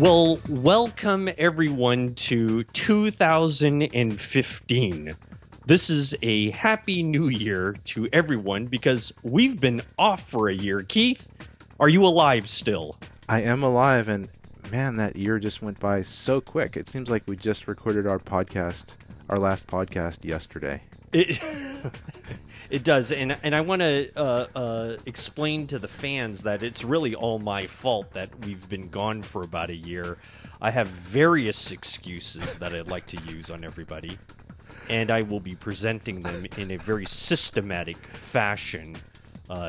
Well, welcome everyone to 2015. This is a happy new year to everyone because we've been off for a year. Keith, are you alive still? I am alive, and man, that year just went by so quick. It seems like we just recorded our podcast, our last podcast yesterday. It does, and I want to explain to the fans that it's really all my fault that we've been gone for about a year. I have various excuses that I'd like to use on everybody, and I will be presenting them in a very systematic fashion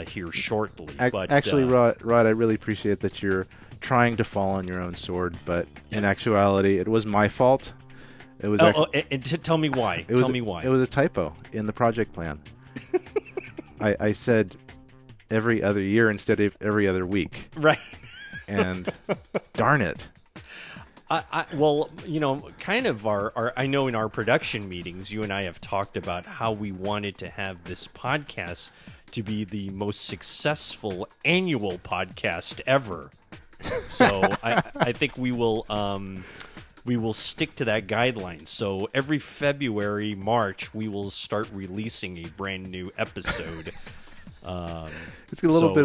here shortly. But actually, Rod, I really appreciate that you're trying to fall on your own sword, but in actuality, it was my fault. It was. Tell me why. It was a typo in the project plan. I said every other year instead of every other week. Right. And darn it. Well, you know, kind of I know in our production meetings, you and I have talked about how we wanted to have this podcast to be the most successful annual podcast ever. So I think we will stick to that guideline. So every February, March, we will start releasing a brand new episode. It's a little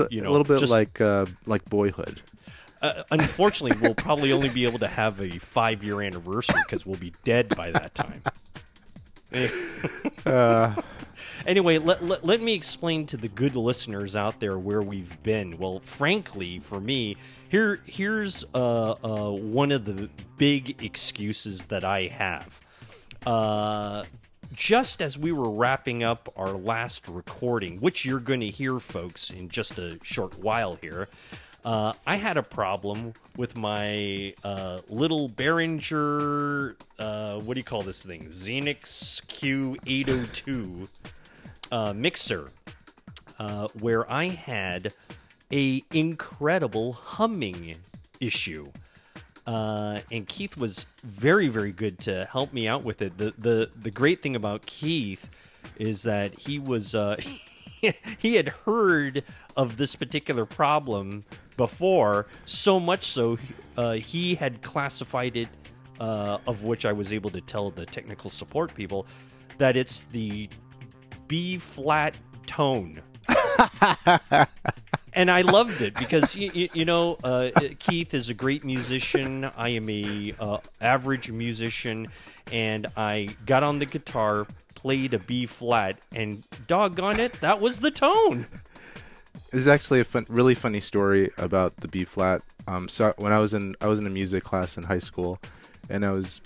bit like Boyhood. Unfortunately, we'll probably only be able to have a 5-year anniversary because we'll be dead by that time. Anyway, let me explain to the good listeners out there where we've been. Well, frankly, for me, here's one of the big excuses that I have. Just as we were wrapping up our last recording, which you're going to hear, folks, in just a short while here, I had a problem with my little Behringer, what do you call this thing? Xenix Q802 mixer, where I had an incredible humming issue. And Keith was very, very good to help me out with it. The great thing about Keith is that he was he had heard of this particular problem before, so much so he had classified it, of which I was able to tell the technical support people, that it's the B-flat tone. And I loved it because, you know, Keith is a great musician. I am a average musician, and I got on the guitar, played a B-flat, and doggone it, that was the tone. There's actually a really funny story about the B flat. So when I was in a music class in high school, and it was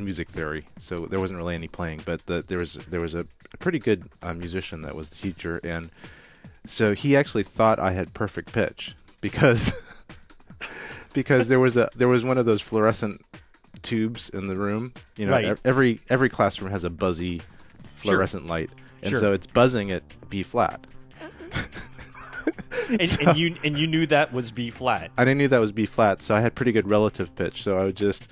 music theory, so there wasn't really any playing, but there was a pretty good musician that was the teacher, and so he actually thought I had perfect pitch because there was one of those fluorescent tubes in the room. You know, right. Every classroom has a buzzy fluorescent light, and so it's buzzing at B flat. and you knew that was B flat. I knew that was B flat, so I had pretty good relative pitch. So I would just,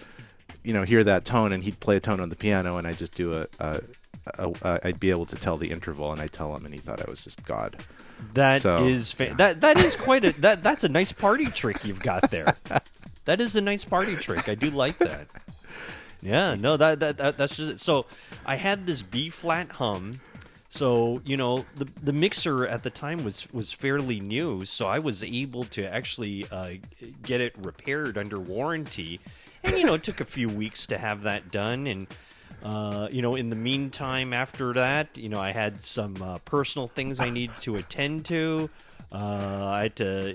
hear that tone, and he'd play a tone on the piano, and I just do I'd be able to tell the interval, and I tell him, and he thought I was just God. That's a nice party trick you've got there. That is a nice party trick. I do like that. Yeah, no, that's just it. So I had this B flat hum. So, the mixer at the time was fairly new, so I was able to actually get it repaired under warranty. And, it took a few weeks to have that done. And, in the meantime, after that, I had some personal things I needed to attend to. I had to,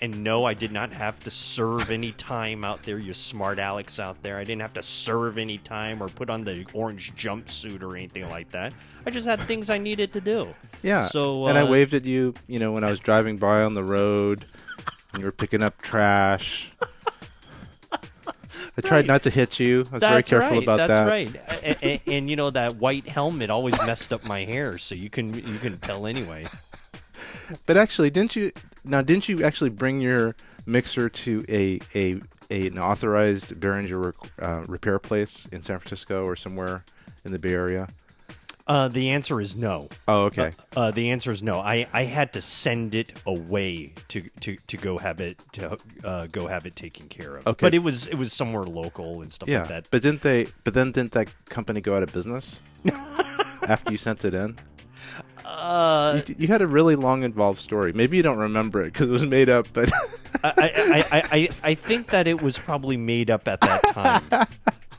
and no, I did not have to serve any time out there, you smart Alex out there. I didn't have to serve any time or put on the orange jumpsuit or anything like that. I just had things I needed to do. Yeah. So, and I waved at you, when I was driving by on the road and you were picking up trash. I tried not to hit you. I was very careful about that. That's right. And, that white helmet always messed up my hair, so you couldn't tell anyway. But actually, didn't you actually bring your mixer to an authorized Behringer repair place in San Francisco or somewhere in the Bay Area? The answer is no. Oh, okay. The answer is no. I had to send it away to go have it taken care of. Okay. But it was somewhere local and stuff like that. But didn't that company go out of business after you sent it in? You had a really long involved story. Maybe you don't remember it because it was made up. But I think that it was probably made up at that time.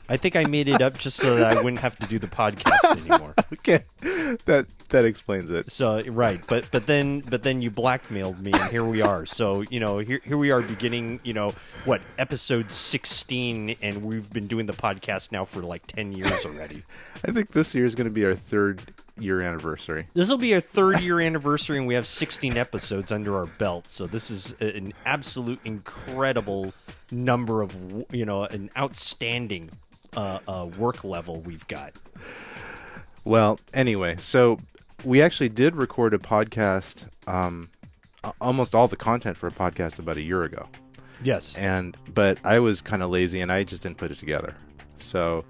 I think I made it up just so that I wouldn't have to do the podcast anymore. Okay, that explains it. So right, but then you blackmailed me, and here we are. So here we are beginning. Episode 16, and we've been doing the podcast now for like 10 years already. I think this year is going to be our third year anniversary. This will be our third year anniversary, and we have 16 episodes under our belt. So this is an absolute incredible number of an outstanding work level we've got. Well, anyway, so we actually did record a podcast, almost all the content for a podcast about a year ago. Yes, but I was kind of lazy and I just didn't put it together. So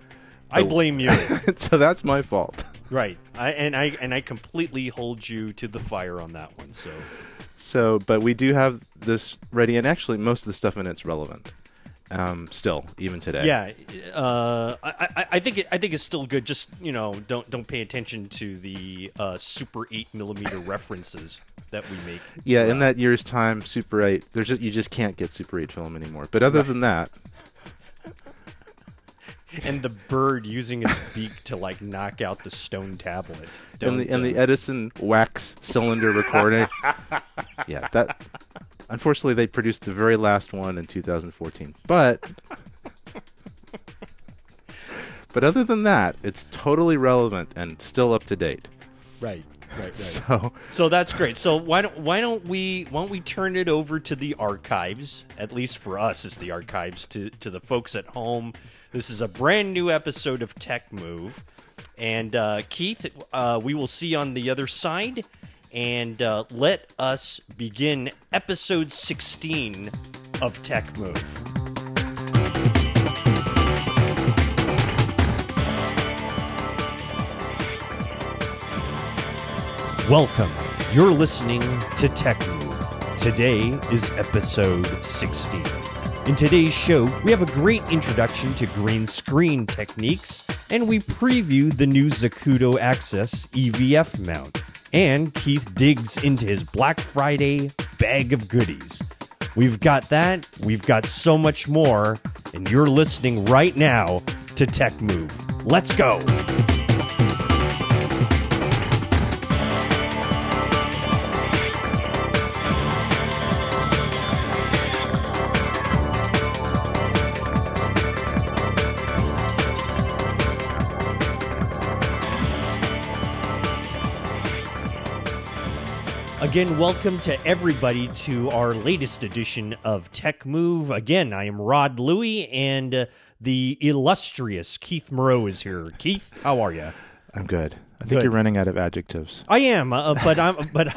I blame you. So that's my fault. Right, I completely hold you to the fire on that one. So, but we do have this ready, and actually, most of the stuff in it's relevant, still, even today. Yeah, I think it's still good. Just don't pay attention to the Super 8mm references that we make. Yeah, in that year's time, Super 8, you just can't get Super 8 film anymore. But other than that. And the bird using its beak to like knock out the stone tablet. And the Edison wax cylinder recording. Yeah, that. Unfortunately, they produced the very last one in 2014. But other than that, it's totally relevant and still up to date. Right. So that's great. So why don't we turn it over to the archives? At least for us, it's the archives. To the folks at home, this is a brand new episode of Tech Move, and Keith, we will see you on the other side. And let us begin episode 16 of Tech Move. Welcome. You're listening to Tech Move. Today is episode 16. In today's show, we have a great introduction to green screen techniques, and we preview the new Zacuto Access EVF mount. And Keith digs into his Black Friday bag of goodies. We've got that. We've got so much more, and you're listening right now to Tech Move. Let's go. Again, welcome to everybody to our latest edition of Tech Move. Again, I am Rod Louis, and the illustrious Keith Moreau is here. Keith, how are you? I'm good. I think you're running out of adjectives. I am, but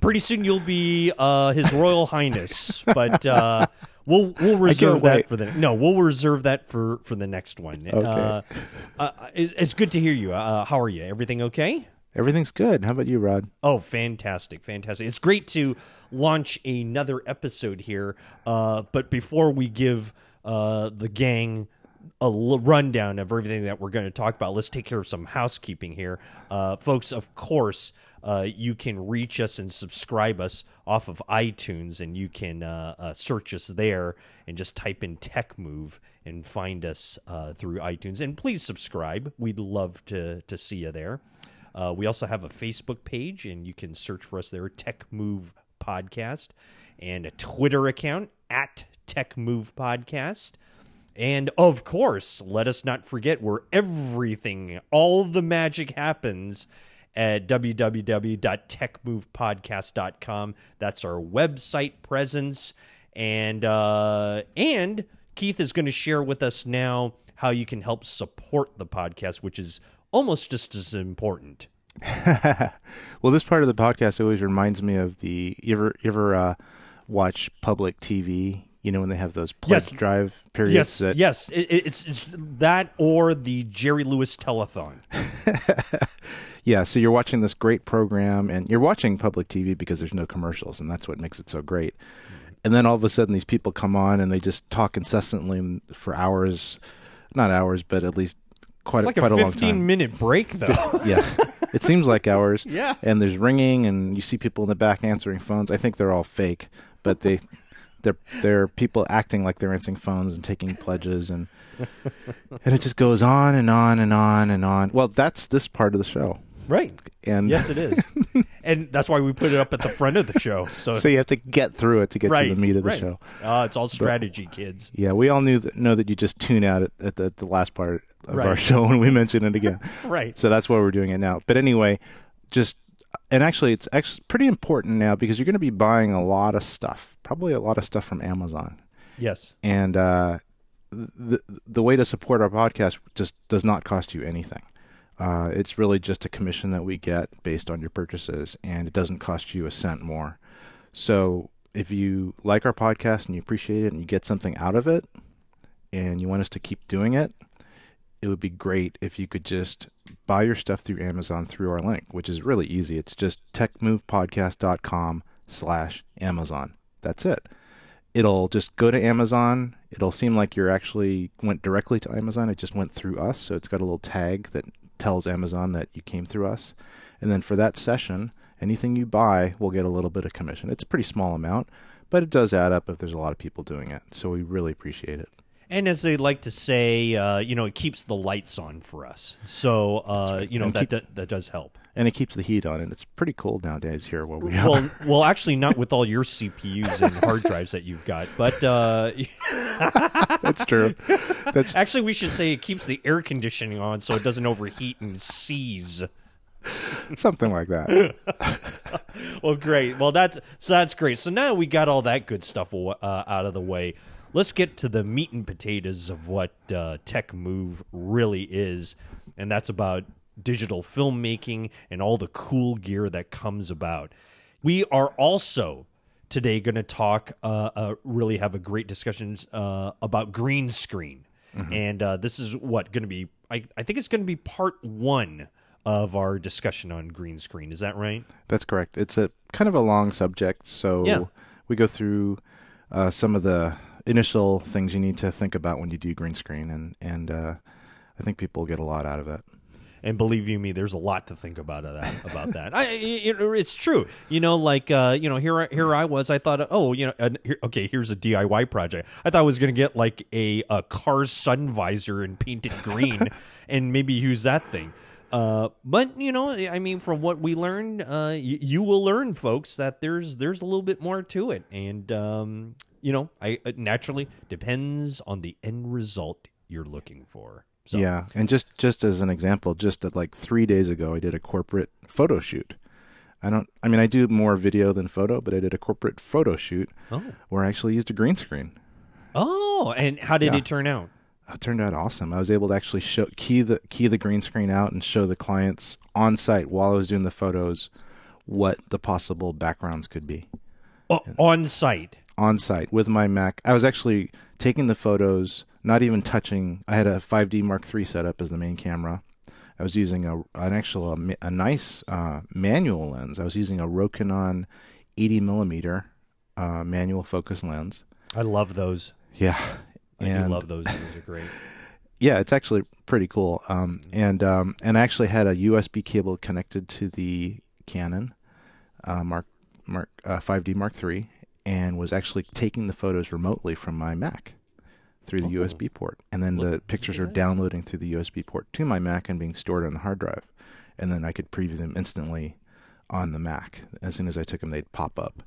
pretty soon you'll be His Royal Highness. But we'll reserve that for the next one. Okay. It's good to hear you. How are you? Everything okay? Everything's good. How about you, Rod? Oh, fantastic. Fantastic. It's great to launch another episode here. But before we give the gang a rundown of everything that we're going to talk about, let's take care of some housekeeping here. Folks, of course, you can reach us and subscribe us off of iTunes, and you can search us there and just type in Tech Move and find us through iTunes. And please subscribe. We'd love to see you there. We also have a Facebook page, and you can search for us there, Tech Move Podcast, and a Twitter account, at Tech Move Podcast. And, of course, let us not forget where everything, all the magic happens at www.techmovepodcast.com. That's our website presence. And Keith is going to share with us now how you can help support the podcast, which is almost just as important. Well, this part of the podcast always reminds me of the you ever watch public TV, you know, when they have those pledge drive periods. Yes, that... yes. It's that or the Jerry Lewis telethon. Yeah, so you're watching this great program, and you're watching public TV because there's no commercials, and that's what makes it so great. And then all of a sudden these people come on, and they just talk incessantly for hours, not hours, but at least quite a long time. It's like a 15-minute break, though. Yeah. It seems like hours. Yeah. And there's ringing, and you see people in the back answering phones. I think they're all fake, but they're people acting like they're answering phones and taking pledges, and it just goes on and on and on and on. Well, that's this part of the show. Right. And yes, it is. And that's why we put it up at the front of the show. So you have to get through it to get to the meat of the show. It's all strategy, kids. Yeah, we all know that you just tune out at the last part of our show when we mention it again. Right. So that's why we're doing it now. But anyway, it's pretty important now because you're going to be buying a lot of stuff, probably a lot of stuff from Amazon. Yes. And the way to support our podcast just does not cost you anything. It's really just a commission that we get based on your purchases, and it doesn't cost you a cent more. So if you like our podcast and you appreciate it and you get something out of it and you want us to keep doing it, it would be great if you could just buy your stuff through Amazon through our link, which is really easy. It's just techmovepodcast.com/Amazon. That's it. It'll just go to Amazon. It'll seem like you actually went directly to Amazon. It just went through us. So it's got a little tag that tells Amazon that you came through us. And then for that session, anything you buy will get a little bit of commission. It's a pretty small amount, but it does add up if there's a lot of people doing it. So we really appreciate it. And as they like to say, it keeps the lights on for us. So, that does help. And it keeps the heat on, and it's pretty cold nowadays here where we are. Well, actually not with all your CPUs and hard drives that you've got, but... That's true. Actually, we should say it keeps the air conditioning on so it doesn't overheat and seize. Something like that. Well, great. Well, that's great. So now we got all that good stuff out of the way. Let's get to the meat and potatoes of what Tech Move really is, and that's about digital filmmaking and all the cool gear that comes about. We are also today going to talk, really have a great discussion about green screen. Mm-hmm. And this is going to be, I think it's going to be part one of our discussion on green screen. Is that right? That's correct. It's a kind of a long subject, so we go through some of the initial things you need to think about when you do green screen, and I think people get a lot out of it. And believe you me, there's a lot to think about that. It's true. Here I was. I thought, here's a DIY project. I thought I was going to get like a car sun visor and paint it green and maybe use that thing. But from what we learned, you will learn, folks, that there's a little bit more to it, and it naturally depends on the end result you're looking for. So. Yeah, and just as an example, just like 3 days ago, I did a corporate photo shoot. I do more video than photo, but I did a corporate photo shoot where I actually used a green screen. Oh, and how did it turn out? It turned out awesome. I was able to actually key the green screen out and show the clients on site while I was doing the photos what the possible backgrounds could be. Oh, on site. On site with my Mac. I was actually taking the photos, not even touching. I had a 5D Mark III set up as the main camera. I was using a nice manual lens. I was using a Rokinon 80mm manual focus lens. I love those. Yeah. I do love those. Those are great. Yeah, it's actually pretty cool. And I actually had a USB cable connected to the Canon 5D Mark III, and was actually taking the photos remotely from my Mac through the USB port. And then the pictures are downloading through the USB port to my Mac and being stored on the hard drive. And then I could preview them instantly on the Mac. As soon as I took them, they'd pop up.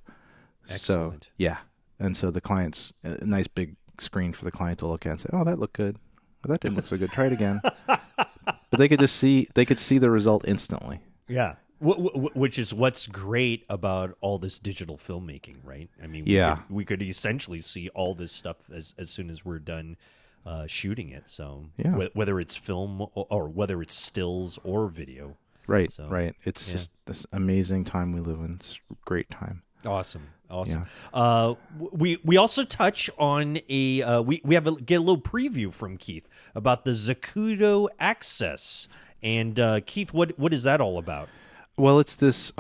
Excellent. So, yeah. And so the clients, a nice big screen for the client to look at and say, oh, that looked good. Well, that didn't look so good. Try it again. But they could see the result instantly. Yeah. Which is what's great about all this digital filmmaking, right? I mean, we could essentially see all this stuff as soon as we're done shooting it. So whether it's film or whether it's stills or video. Right, It's just this amazing time we live in. It's a great time. Awesome. Yeah. We also touch on a we get a little preview from Keith about the Zacuto Access. And Keith, what is that all about? Well, it's this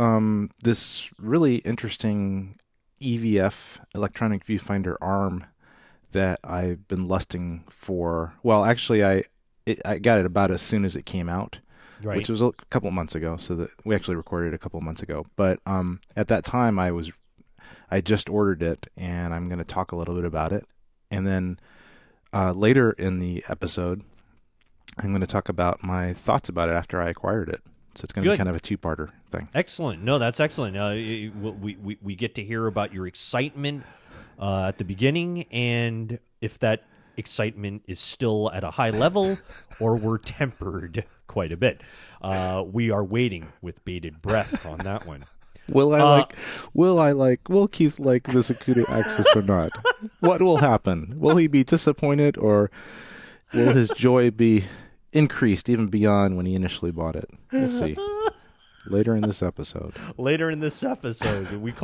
this really interesting EVF, electronic viewfinder arm, that I've been lusting for. Well, actually, I got it about as soon as it came out, right, which was a couple months ago. So that we actually recorded a couple months ago. But at that time, I just ordered it, and I'm going to talk a little bit about it. And then later in the episode, I'm going to talk about my thoughts about it after I acquired it. So it's going to be kind of a two-parter thing. Excellent. No, that's excellent. We get to hear about your excitement at the beginning, and if that excitement is still at a high level or we're tempered quite a bit. We are waiting with bated breath on that one. Will Keith like the Zacuto Axis or not? What will happen? Will he be disappointed, or will his joy be increased even beyond when he initially bought it? We'll see. Later in this episode. We call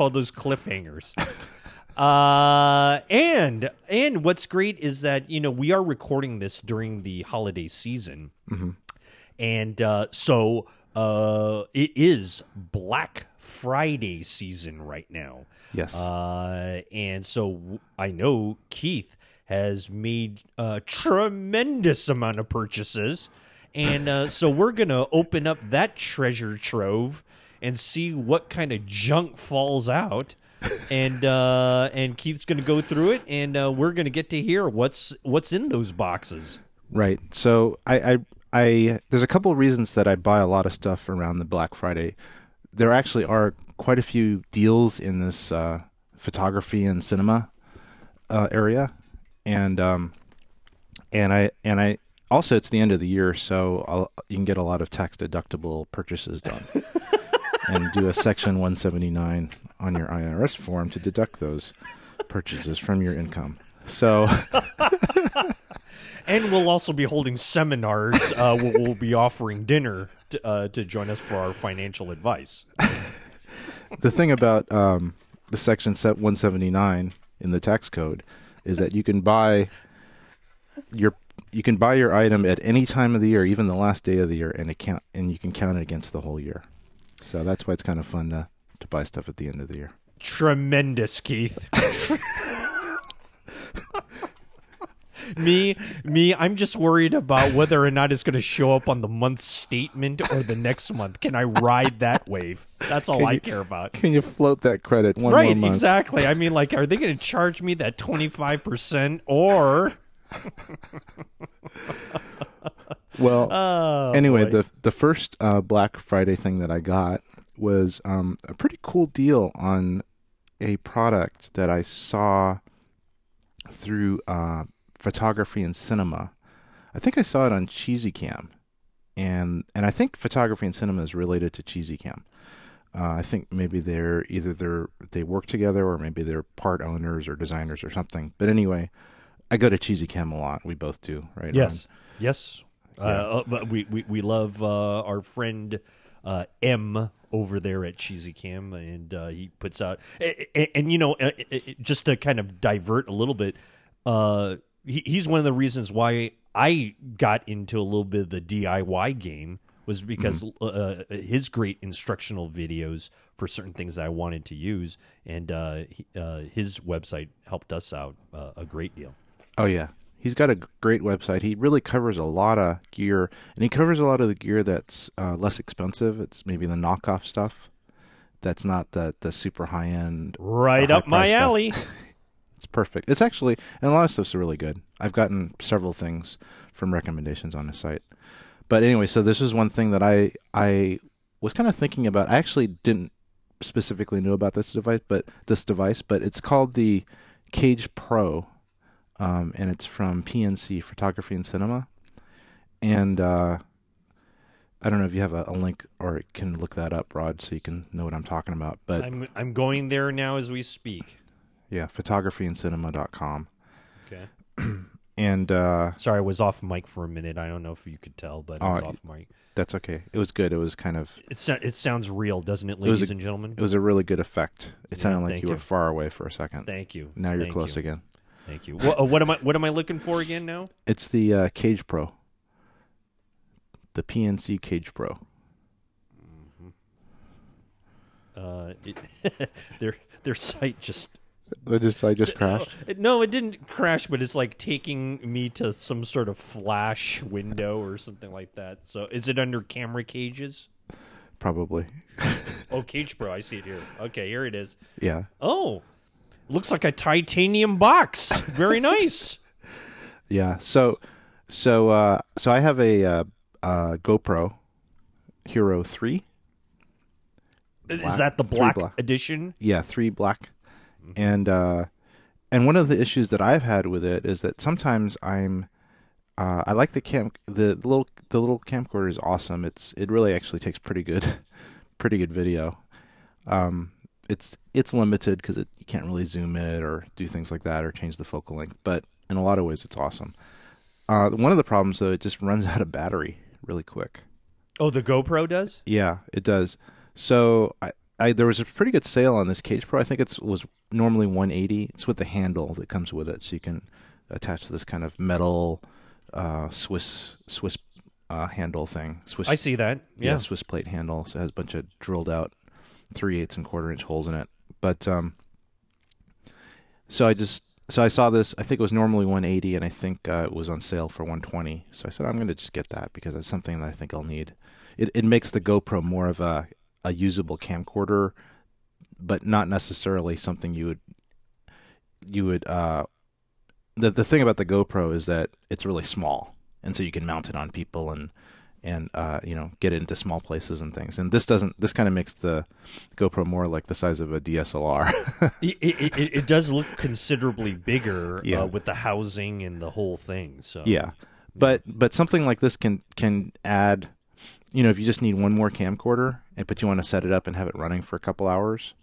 those cliffhangers. And what's great is that, you know, we are recording this during the holiday season. Mm-hmm. And so it is Black Friday season right now. Yes. And so I know Keith has made a tremendous amount of purchases. And so we're going to open up that treasure trove and see what kind of junk falls out. And Keith's going to go through it, and we're going to get to hear what's in those boxes. Right. So I there's a couple of reasons that I buy a lot of stuff around the Black Friday. There actually are quite a few deals in this photography and cinema area, and I also, it's the end of the year, so you can get a lot of tax deductible purchases done. And do a Section 179 on your IRS form to deduct those purchases from your income. So, and we'll also be holding seminars. We'll be offering dinner to join us for our financial advice. The thing about the Section 179 in the tax code is that you can buy your item at any time of the year, even the last day of the year, and you can count it against the whole year. So that's why it's kind of fun to buy stuff at the end of the year. Tremendous, Keith. Me, I'm just worried about whether or not it's going to show up on the month's statement or the next month. Can I ride that wave? That's all I care about. Can you float that credit one more month? Right, exactly. I mean, like, are they going to charge me that 25% or... Well, anyway, the first Black Friday thing that I got was a pretty cool deal on a product that I saw through Photography and Cinema. I think I saw it on Cheesy Cam, and I think Photography and Cinema is related to Cheesy Cam. I think maybe they work together, or maybe they're part owners or designers or something. But anyway, I go to Cheesy Cam a lot. We both do, right? Yes, yes. Yeah. We love our friend M over there at Cheesy Cam, and he puts out and you know, just to kind of divert a little bit, he's one of the reasons why I got into a little bit of the DIY game was because his great instructional videos for certain things that I wanted to use, and his website helped us out a great deal. Oh yeah. He's got a great website. He really covers a lot of gear, and he covers a lot of the gear that's less expensive. It's maybe the knockoff stuff that's not the super high-end. Right up my alley. It's perfect. It's actually, and a lot of stuff's really good. I've gotten several things from recommendations on his site. But anyway, so this is one thing that I was kind of thinking about. I actually didn't specifically know about this device, but it's called the Cage Pro. And it's from PNC Photography and Cinema, and I don't know if you have a link, or you can look that up, Rod, so you can know what I'm talking about. But I'm going there now as we speak. Yeah, photographyandcinema.com. Okay. And sorry, I was off mic for a minute. I don't know if you could tell, but I was off mic. That's okay. It was good. It was kind of... It sounds real, doesn't it, ladies and gentlemen? It was a really good effect. It sounded like you were far away for a second. Thank you. Now you're close again. Thank you. Well, what am I looking for again now? It's the Cage Pro. The PNC Cage Pro. Mm-hmm. Their site just... I just crashed. No, it didn't crash, but it's like taking me to some sort of flash window or something like that. So, is it under camera cages? Probably. Oh, Cage Pro, I see it here. Okay, here it is. Yeah. Oh, looks like a titanium box. Very nice. Yeah. So I have a GoPro Hero 3. Black. Is that the black edition? Yeah, 3 black. And one of the issues that I've had with it is that sometimes I like the little camcorder is awesome. It really actually takes pretty good video. It's limited because you can't really zoom it or do things like that or change the focal length. But in a lot of ways, it's awesome. One of the problems though, it just runs out of battery really quick. Oh, the GoPro does? Yeah, it does. So there was a pretty good sale on this Cage Pro. I think it was normally $180. It's with the handle that comes with it, so you can attach this kind of metal Swiss handle thing. Swiss, I see that. Yeah, Swiss plate handle. So it has a bunch of drilled out 3/8 and 1/4 inch holes in it. But so I saw this. I think it was normally $180, and I think it was on sale for $120. So I said I'm going to just get that because it's something that I think I'll need. It makes the GoPro more of a usable camcorder, but not necessarily something you would the thing about the GoPro is that it's really small, and so you can mount it on people and you know, get it into small places and things. And this kind of makes the GoPro more like the size of a DSLR. it does look considerably bigger, yeah, with the housing and the whole thing. So yeah, but something like this can add, you know, if you just need one more camcorder, but you want to set it up and have it running for a couple hours,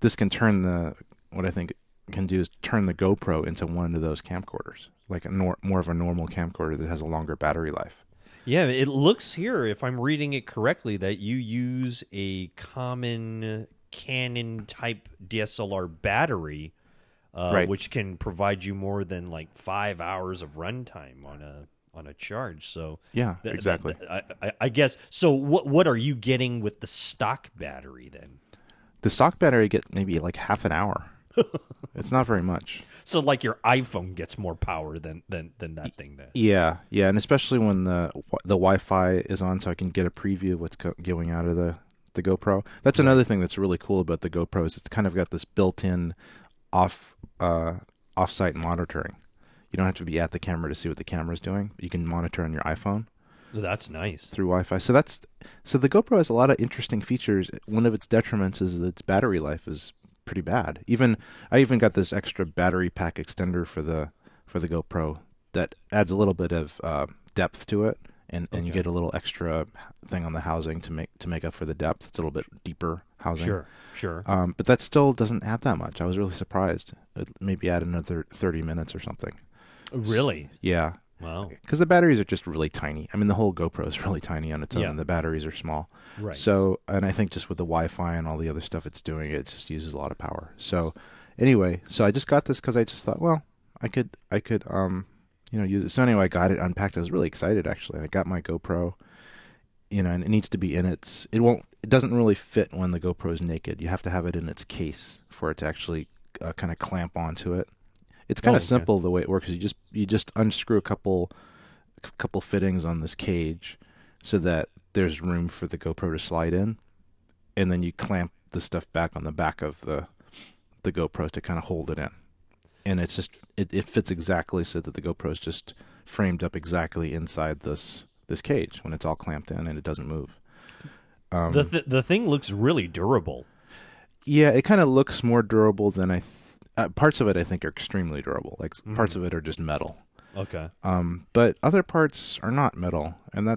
this can turn what I think it can do is turn the GoPro into one of those camcorders, like more of a normal camcorder that has a longer battery life. Yeah, it looks here, if I'm reading it correctly, that you use a common Canon-type DSLR battery, right, which can provide you more than like 5 hours of runtime on a charge. So yeah, exactly. I guess. So what are you getting with the stock battery then? The stock battery gets maybe like half an hour. It's not very much. So like your iPhone gets more power than that thing then. Yeah. Yeah. And especially when the Wi-Fi is on, so I can get a preview of what's going out of the GoPro. That's another thing that's really cool about the GoPro is it's kind of got this built-in off-site monitoring. You don't have to be at the camera to see what the camera's doing. You can monitor on your iPhone. That's nice. Through Wi-Fi. So the GoPro has a lot of interesting features. One of its detriments is that its battery life is pretty bad. I even got this extra battery pack extender for the GoPro that adds a little bit of depth to it, and you get a little extra thing on the housing to make up for the depth. It's a little bit deeper housing. Sure. But that still doesn't add that much. I was really surprised. It maybe add another 30 minutes or something. Really? Yeah. Wow. Because the batteries are just really tiny. I mean, the whole GoPro is really tiny on its own. Yeah. And the batteries are small. Right. So, and I think just with the Wi-Fi and all the other stuff it's doing, it just uses a lot of power. So, anyway, I just got this because I just thought, well, I could you know, use it. So anyway, I got it unpacked. I was really excited actually. I got my GoPro, you know, and it needs to be in its. It doesn't really fit when the GoPro is naked. You have to have it in its case for it to actually kind of clamp onto it. It's kind of simple the way it works. You just unscrew a couple fittings on this cage so that there's room for the GoPro to slide in, and then you clamp the stuff back on the back of the GoPro to kind of hold it in. And it's just it fits exactly so that the GoPro is just framed up exactly inside this cage when it's all clamped in and it doesn't move. The thing looks really durable. Yeah, it kind of looks more durable than I think. Parts of it, I think, are extremely durable. Like parts of it are just metal. Okay. But other parts are not metal, and I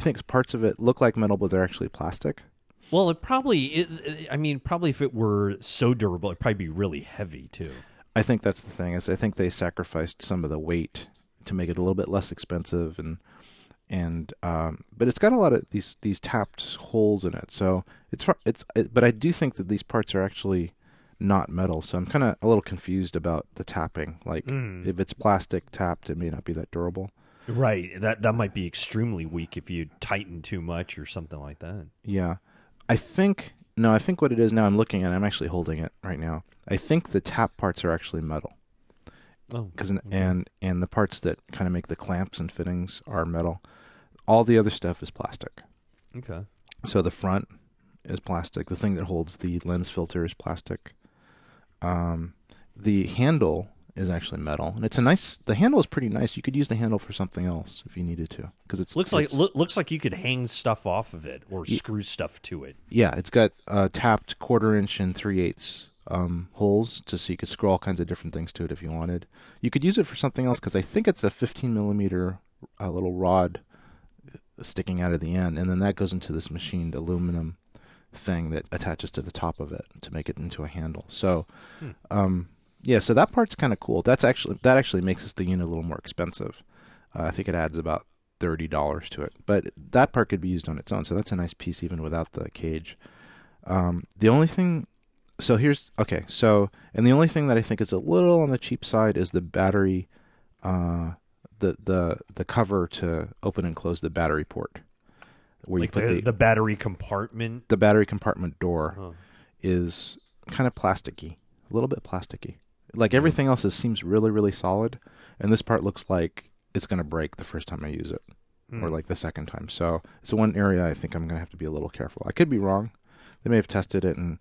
think parts of it look like metal, but they're actually plastic. Well, it probably. I mean, probably if it were so durable, it'd probably be really heavy too. I think that's the thing, is I think they sacrificed some of the weight to make it a little bit less expensive, and but it's got a lot of these tapped holes in it, so but I do think that these parts are actually not metal, so I'm kind of a little confused about the tapping. Like, if it's plastic tapped, it may not be that durable. Right. That might be extremely weak if you tighten too much or something like that. Yeah. I think what it is now, I'm looking at it, I'm actually holding it right now. I think the tap parts are actually metal. Oh. And the parts that kind of make the clamps and fittings are metal. All the other stuff is plastic. Okay. So the front is plastic. The thing that holds the lens filter is plastic. The handle is actually metal, and the handle is pretty nice. You could use the handle for something else if you needed to, because it looks like you could hang stuff off of it or screw stuff to it. Yeah, it's got tapped 1/4" and 3/8 holes, just so you could screw all kinds of different things to it if you wanted. You could use it for something else, because I think it's a 15mm little rod sticking out of the end, and then that goes into this machined aluminum thing that attaches to the top of it to make it into a handle. So, yeah, so that part's kind of cool. That actually makes the unit a little more expensive. I think it adds about $30 to it. But that part could be used on its own, so that's a nice piece even without the cage. The only thing that I think is a little on the cheap side is the battery, the cover to open and close the battery port, where like you put the battery compartment. The battery compartment door is kind of plasticky, a little bit plasticky. Like everything else seems really, really solid, and this part looks like it's going to break the first time I use it, or like the second time. So it's one area I think I'm going to have to be a little careful. I could be wrong. They may have tested it and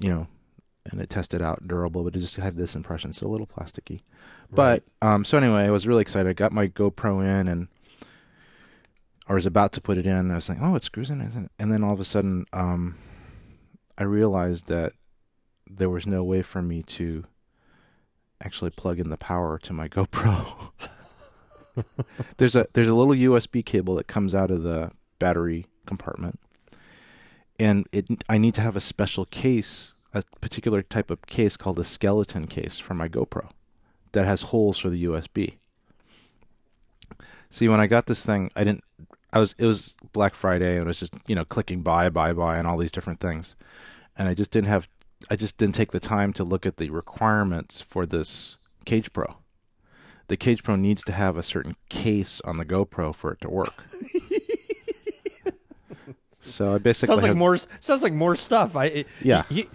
it tested out durable, but it just had this impression. So a little plasticky. Right. But so anyway, I was really excited. I got my GoPro in, and I was about to put it in, and I was like, oh, it screws in, isn't it? And then all of a sudden, I realized that there was no way for me to actually plug in the power to my GoPro. There's a little USB cable that comes out of the battery compartment, and I need to have a special case, a particular type of case called a skeleton case for my GoPro that has holes for the USB. See, when I got this thing, it was Black Friday, and I was just, clicking buy, and all these different things. And I just didn't take the time to look at the requirements for this Cage Pro. The Cage Pro needs to have a certain case on the GoPro for it to work. So I basically sounds like more stuff.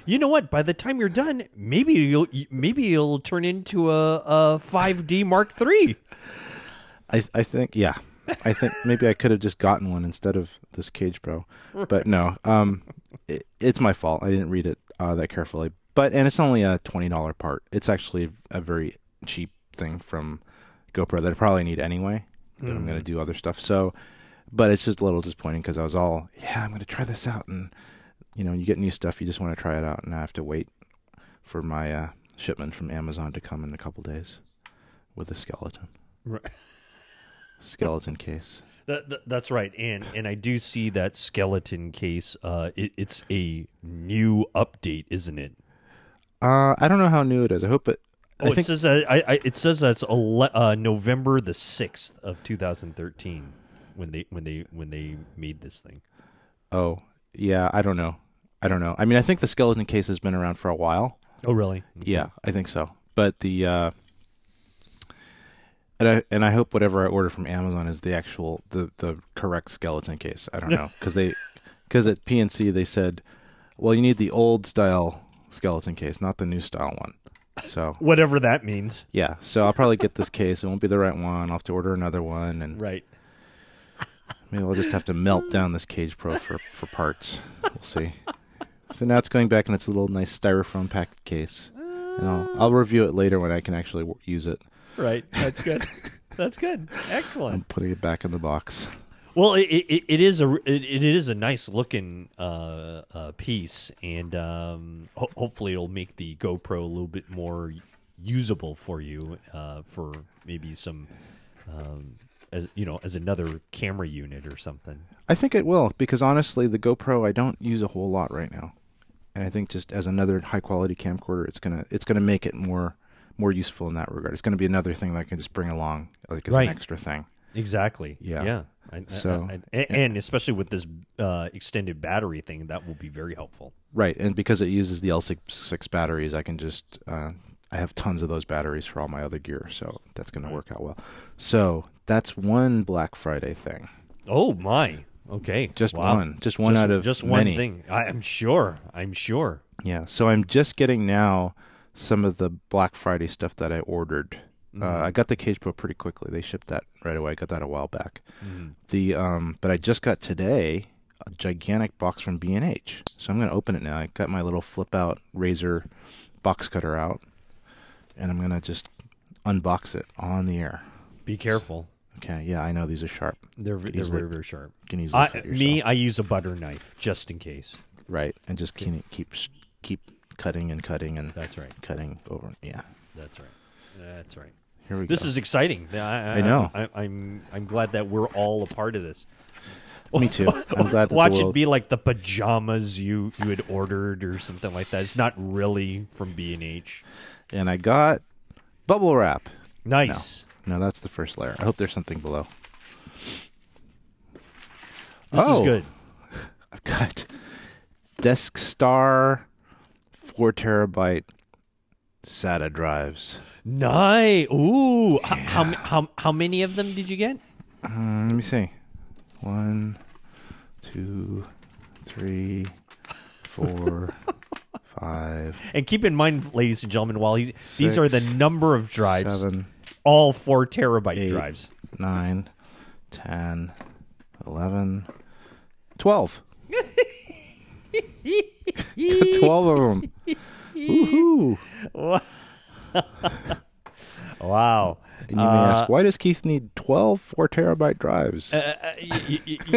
You know what? By the time you're done, maybe it'll turn into a 5D Mark III. I think maybe I could have just gotten one instead of this Cage Pro, but no, it's my fault. I didn't read it that carefully, and it's only a $20 part. It's actually a very cheap thing from GoPro that I probably need anyway. That I'm going to do other stuff. So, but it's just a little disappointing, because I was all, I'm going to try this out, and you get new stuff, you just want to try it out, and I have to wait for my shipment from Amazon to come in a couple days with a skeleton. Right. Skeleton case. That's right, and I do see that skeleton case. It's a new update, isn't it? I don't know how new it is. I hope it. It says that's November the 6th of 2013 when they made this thing. Oh yeah, I don't know. I mean, I think the skeleton case has been around for a while. Oh really? Okay. Yeah, I think so. But the. And I hope whatever I order from Amazon is the actual the correct skeleton case. I don't know, because at PNC they said, well, you need the old style skeleton case, not the new style one. So whatever that means. Yeah. So I'll probably get this case. It won't be the right one. I'll have to order another one. And right. Maybe I'll just have to melt down this Cage Pro for parts. We'll see. So now it's going back in its little nice styrofoam packed case, and I'll review it later when I can actually use it. Right. That's good. That's good. Excellent. I'm putting it back in the box. Well, it is a nice looking piece, and hopefully it'll make the GoPro a little bit more usable for you, for maybe some, as another camera unit or something. I think it will, because honestly, the GoPro I don't use a whole lot right now, and I think just as another high quality camcorder, it's gonna make it more more useful in that regard. It's going to be another thing that I can just bring along, like as an extra thing. Exactly. Yeah. Yeah. And especially with this extended battery thing, that will be very helpful. Right. And because it uses the L6 batteries, I can just, I have tons of those batteries for all my other gear. So that's going to work out well. So that's one Black Friday thing. Oh, my. Okay. Just one. Just one out of just one many. Thing. I'm sure. Yeah. So I'm just getting now some of the Black Friday stuff that I ordered. I got the Cage Pro pretty quickly. They shipped that right away. I got that a while back. But I just got today a gigantic box from B&H. So I'm going to open it now. I got my little flip-out razor box cutter out, and I'm going to just unbox it on the air. Be careful. Okay, yeah, I know these are sharp. They're very, very sharp. You can easily cut yourself. Me, I use a butter knife just in case. Right, and just keep cutting and cutting and that's right. Cutting over. Yeah, that's right. That's right. Here we go. This is exciting. I know. I'm glad that we're all a part of this. Me too. I'm glad that Watch the world... it be like the pajamas you had ordered or something like that. It's not really from B&H. And I got bubble wrap. Nice. No, that's the first layer. I hope there's something below. This is good. I've got Deskstar 4 terabyte SATA drives. Nice. Ooh. Yeah. How many of them did you get? Let me see. 1, 2, 3, 4, 5. And keep in mind, ladies and gentlemen, while these are the number of drives. 7. All 4 terabyte drives. 9, 10, 11, 12. 12 of them. Woohoo! Wow. And you may ask, why does Keith need 12 4 terabyte drives?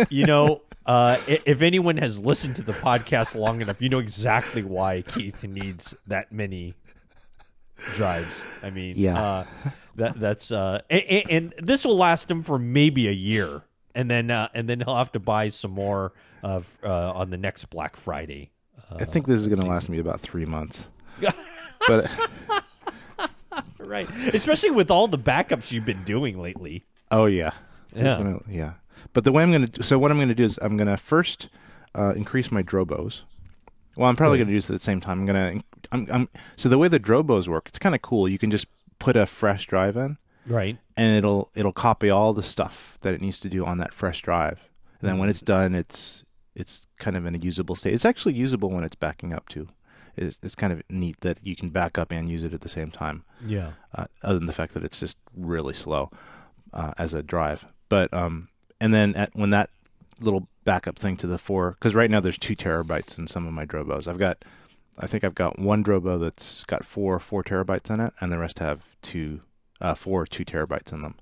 You know, if anyone has listened to the podcast long enough, you know exactly why Keith needs that many drives. I mean, yeah. And this will last him for maybe a year, and then he'll have to buy some more on the next Black Friday. I think this is going to last me about 3 months. But right, especially with all the backups you've been doing lately. Oh yeah, But the way I'm going to, so what I'm going to do is I'm going to first increase my Drobos. Well, I'm probably going to do this at the same time. So the way the Drobos work, it's kind of cool. You can just put a fresh drive in, right? And it'll copy all the stuff that it needs to do on that fresh drive. And then when it's done, it's kind of in a usable state. It's actually usable when it's backing up too. It's kind of neat that you can back up and use it at the same time. Yeah. Other than the fact that it's just really slow as a drive. But and then when that little backup thing to the 4, because right now there's 2 terabytes in some of my Drobos. I think I've got one Drobo that's got 4 terabytes in it, and the rest have 2 terabytes in them.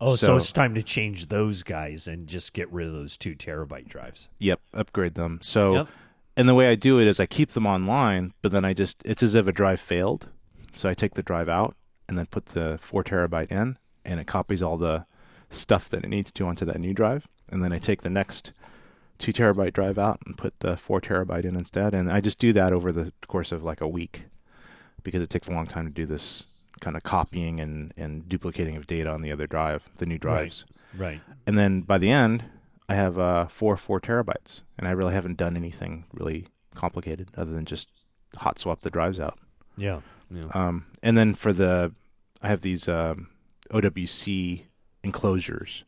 Oh, so it's time to change those guys and just get rid of those 2 terabyte drives. Yep, upgrade them. So. Yep. And the way I do it is I keep them online, but then it's as if a drive failed. So I take the drive out and then put the 4 terabyte in, and it copies all the stuff that it needs to onto that new drive. And then I take the next 2 terabyte drive out and put the 4 terabyte in instead. And I just do that over the course of like a week, because it takes a long time to do this kind of copying and duplicating of data on the other drive, the new drives. Right. And then by the end, I have 4 terabytes, and I really haven't done anything really complicated other than just hot swap the drives out. Yeah. And then I have these OWC enclosures.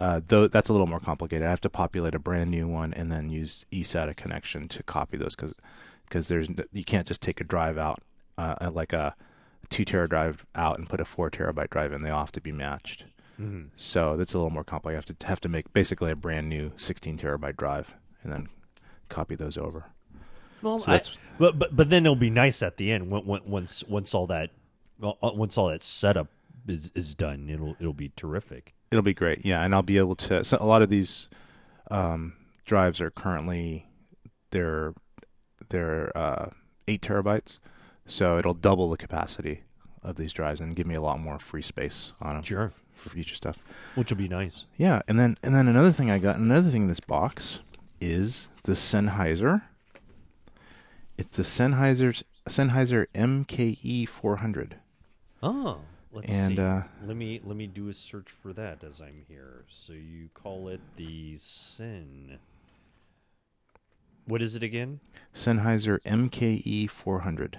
Though that's a little more complicated. I have to populate a brand new one and then use eSATA connection to copy those, because you can't just take a drive out like a 2 terabyte drive out and put a 4 terabyte drive in. They all have to be matched. Mm-hmm. So that's a little more complicated. I have to make basically a brand new 16 terabyte drive and then copy those over. Well, so but then it'll be nice at the end once all that setup is done. It'll be terrific. It'll be great. Yeah, and I'll be able to. So a lot of these drives are currently they're 8 terabytes, so it'll double the capacity of these drives and give me a lot more free space on them. Sure. For future stuff, which will be nice. Yeah, and then another thing I got, another thing in this box is the Sennheiser. It's the Sennheiser MKE 400. Oh, let's see. Let me do a search for that as I'm here. So you call it the Sennheiser. What is it again? Sennheiser MKE 400.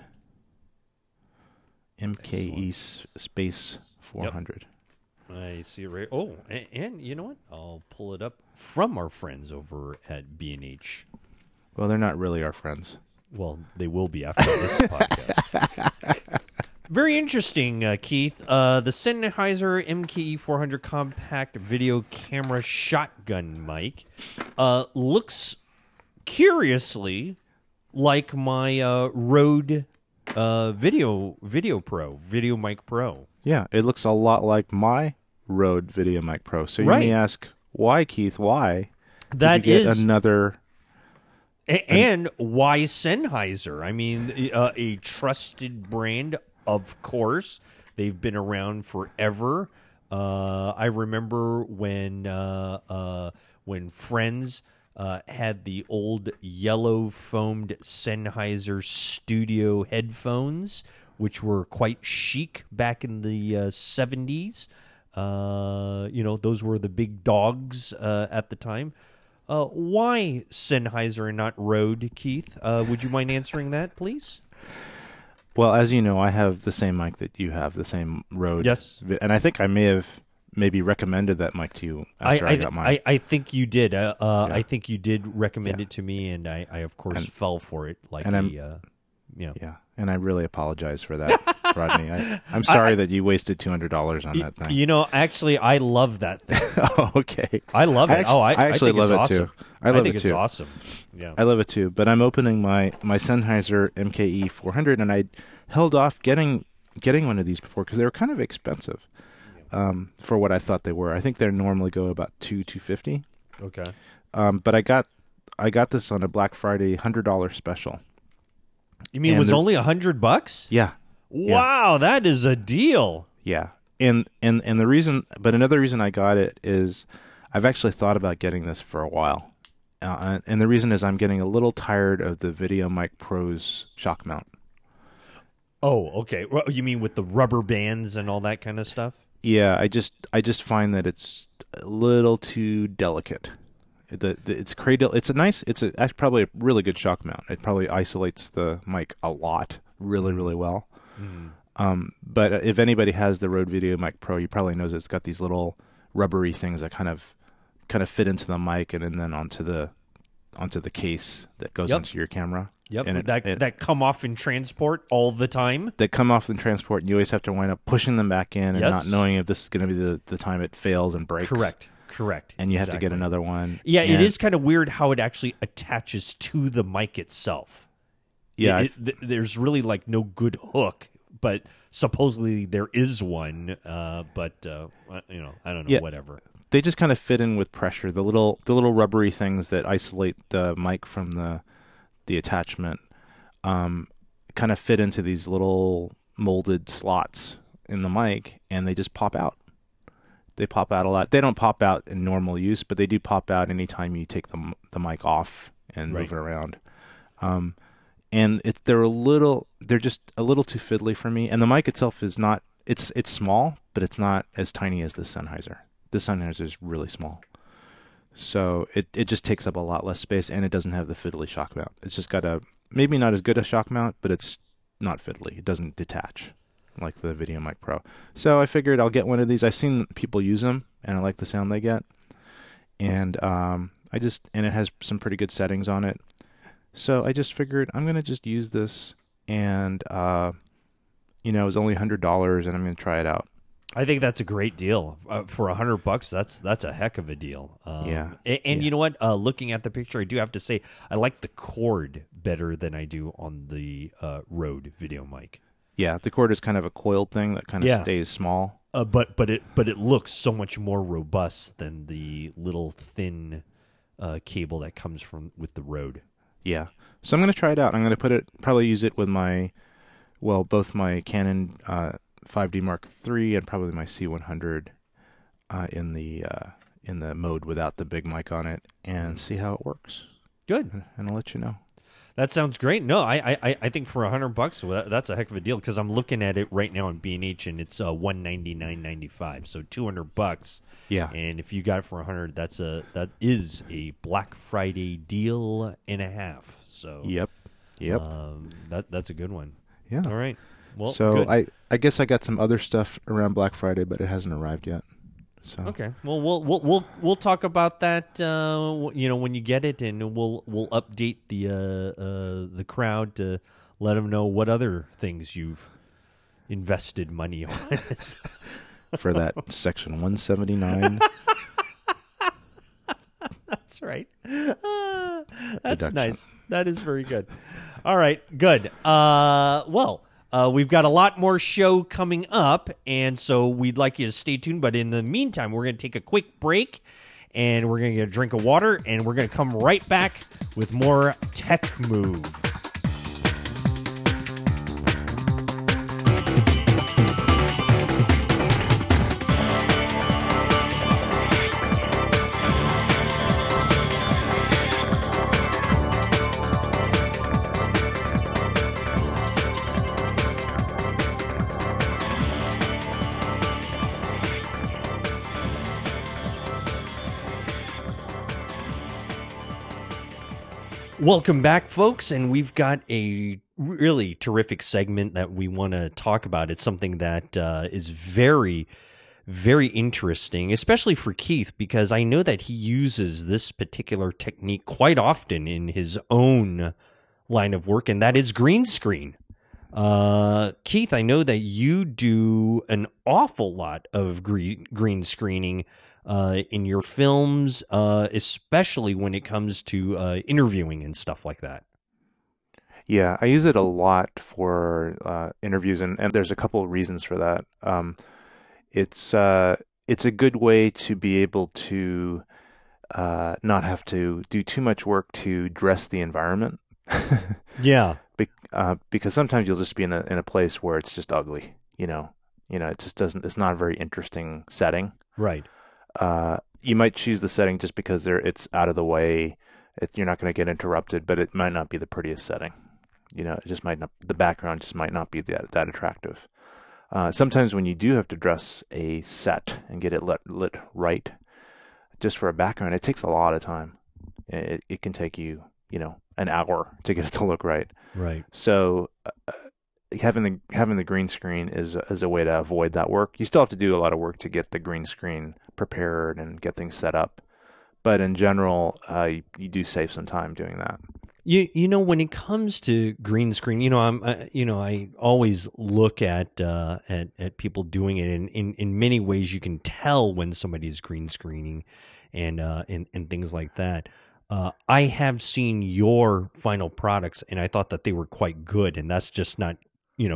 MKE space 400. Yep. I see it right. Oh, and you know what? I'll pull it up from our friends over at B&H. Well, they're not really our friends. Well, they will be after this podcast. Very interesting, Keith. The Sennheiser MKE 400 compact video camera shotgun mic looks curiously like my Rode VideoMic Pro. Yeah, it looks a lot like my Rode VideoMic Pro. So you may ask, why, Keith? Why did you get another? And why Sennheiser? I mean, a trusted brand. Of course, they've been around forever. I remember when friends had the old yellow foamed Sennheiser studio headphones, which were quite chic back in the 70s. You know, those were the big dogs at the time. Why Sennheiser and not Rode, Keith? Would you mind answering that, please? Well, as you know, I have the same mic that you have, the same Rode. Yes. And I think I may have maybe recommended that mic to you after I got mine. I think you did. Yeah. I think you did recommend it to me, and I of course, fell for it. Like Yeah, and I really apologize for that, Rodney. I'm sorry that you wasted $200 on that thing. You know, actually, I love that thing. Oh, okay. I love it. Oh, I actually love it too. I love it too. I think it's awesome. Yeah, I love it too. But I'm opening my Sennheiser MKE 400, and I held off getting one of these before because they were kind of expensive for what I thought they were. I think they normally go about $250. Okay. But I got this on a Black Friday $100 special. You mean it was only $100? Yeah. Wow, that is a deal. Yeah. And the reason, but another reason I got it is I've actually thought about getting this for a while. And the reason is I'm getting a little tired of the VideoMic Pro's shock mount. Oh, okay. Well, you mean with the rubber bands and all that kind of stuff? Yeah, I just find that it's a little too delicate. It's probably a really good shock mount. It probably isolates the mic a lot, really well. Mm. But if anybody has the Rode VideoMic Pro, you probably knows it's got these little rubbery things that kind of fit into the mic and then onto the case that goes into your camera. Yep, and that come off in transport all the time. They come off in transport, and you always have to wind up pushing them back in and not knowing if this is going to be the time it fails and breaks. Correct. And you have to get another one. Yeah, it is kind of weird how it actually attaches to the mic itself. Yeah. There's really like no good hook, but supposedly there is one, you know, I don't know, whatever. They just kind of fit in with pressure, the little rubbery things that isolate the mic from the attachment kind of fit into these little molded slots in the mic, and they just pop out. They pop out a lot. They don't pop out in normal use, but they do pop out anytime you take the mic off and move it around. And they're just a little too fiddly for me. And the mic itself is not. It's small, but it's not as tiny as the Sennheiser. The Sennheiser is really small, so it just takes up a lot less space, and it doesn't have the fiddly shock mount. It's just got a maybe not as good a shock mount, but it's not fiddly. It doesn't detach like the VideoMic Pro. So I figured I'll get one of these. I've seen people use them, and I like the sound they get. And it has some pretty good settings on it. So I just figured I'm going to just use this, and you know, it was only $100, and I'm going to try it out. I think that's a great deal. For $100, that's a heck of a deal. You know what? Looking at the picture, I do have to say I like the cord better than I do on the Rode VideoMic. Yeah, the cord is kind of a coiled thing that kind of stays small. But it looks so much more robust than the little thin cable that comes with the Rode. Yeah. So I'm going to try it out. I'm going to probably use it with both my Canon 5D Mark III and probably my C100 in the mode without the big mic on it, and see how it works. Good. And I'll let you know. That sounds great. No, I think for $100, that's a heck of a deal, because I'm looking at it right now on B&H, and it's $199.95, so $200. Yeah. And if you got it for $100, that is a Black Friday deal and a half. So yep. That's a good one. Yeah. All right. Well, so good. I guess I got some other stuff around Black Friday, but it hasn't arrived yet. So. Okay. Well, we'll talk about that. When you get it, and we'll update the crowd to let them know what other things you've invested money on. For that section 179. That's right. That's deduction. Nice. That is very good. All right. Good. We've got a lot more show coming up, and so we'd like you to stay tuned. But in the meantime, we're going to take a quick break, and we're going to get a drink of water, and we're going to come right back with more Tech Move. Welcome back, folks, and we've got a really terrific segment that we want to talk about. It's something that is very, very interesting, especially for Keith, because I know that he uses this particular technique quite often in his own line of work, and that is green screen. Keith, I know that you do an awful lot of green screening in your films, especially when it comes to interviewing and stuff like that. Yeah, I use it a lot for interviews, and there's a couple of reasons for that. It's a good way to be able to not have to do too much work to dress the environment. Yeah, because sometimes you'll just be in a place where it's just ugly. You know, it just doesn't. It's not a very interesting setting. Right. You might choose the setting just because it's out of the way. You're not going to get interrupted, but it might not be the prettiest setting. You know, it just might not. The background just might not be that attractive. Sometimes when you do have to dress a set and get it lit right, just for a background, it takes a lot of time. It can take you an hour to get it to look right. Right. So having the green screen is a way to avoid that work. You still have to do a lot of work to get the green screen prepared and get things set up, but in general, you do save some time doing that. You know, when it comes to green screen, I always look at people doing it, and in many ways you can tell when somebody's green screening, and things like that. I have seen your final products, and I thought that they were quite good, and that's just not,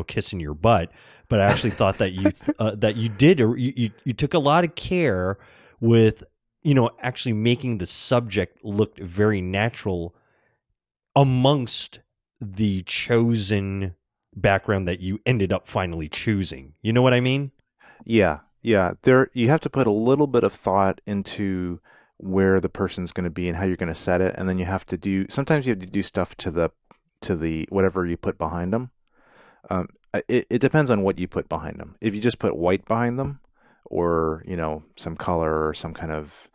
kissing your butt, but I actually thought that you took a lot of care with, actually making the subject look very natural amongst the chosen background that you ended up finally choosing. You know what I mean? Yeah. There, you have to put a little bit of thought into where the person's going to be and how you're going to set it. And then sometimes you have to do stuff to the whatever you put behind them. It depends on what you put behind them. If you just put white behind them, or some color or some kind of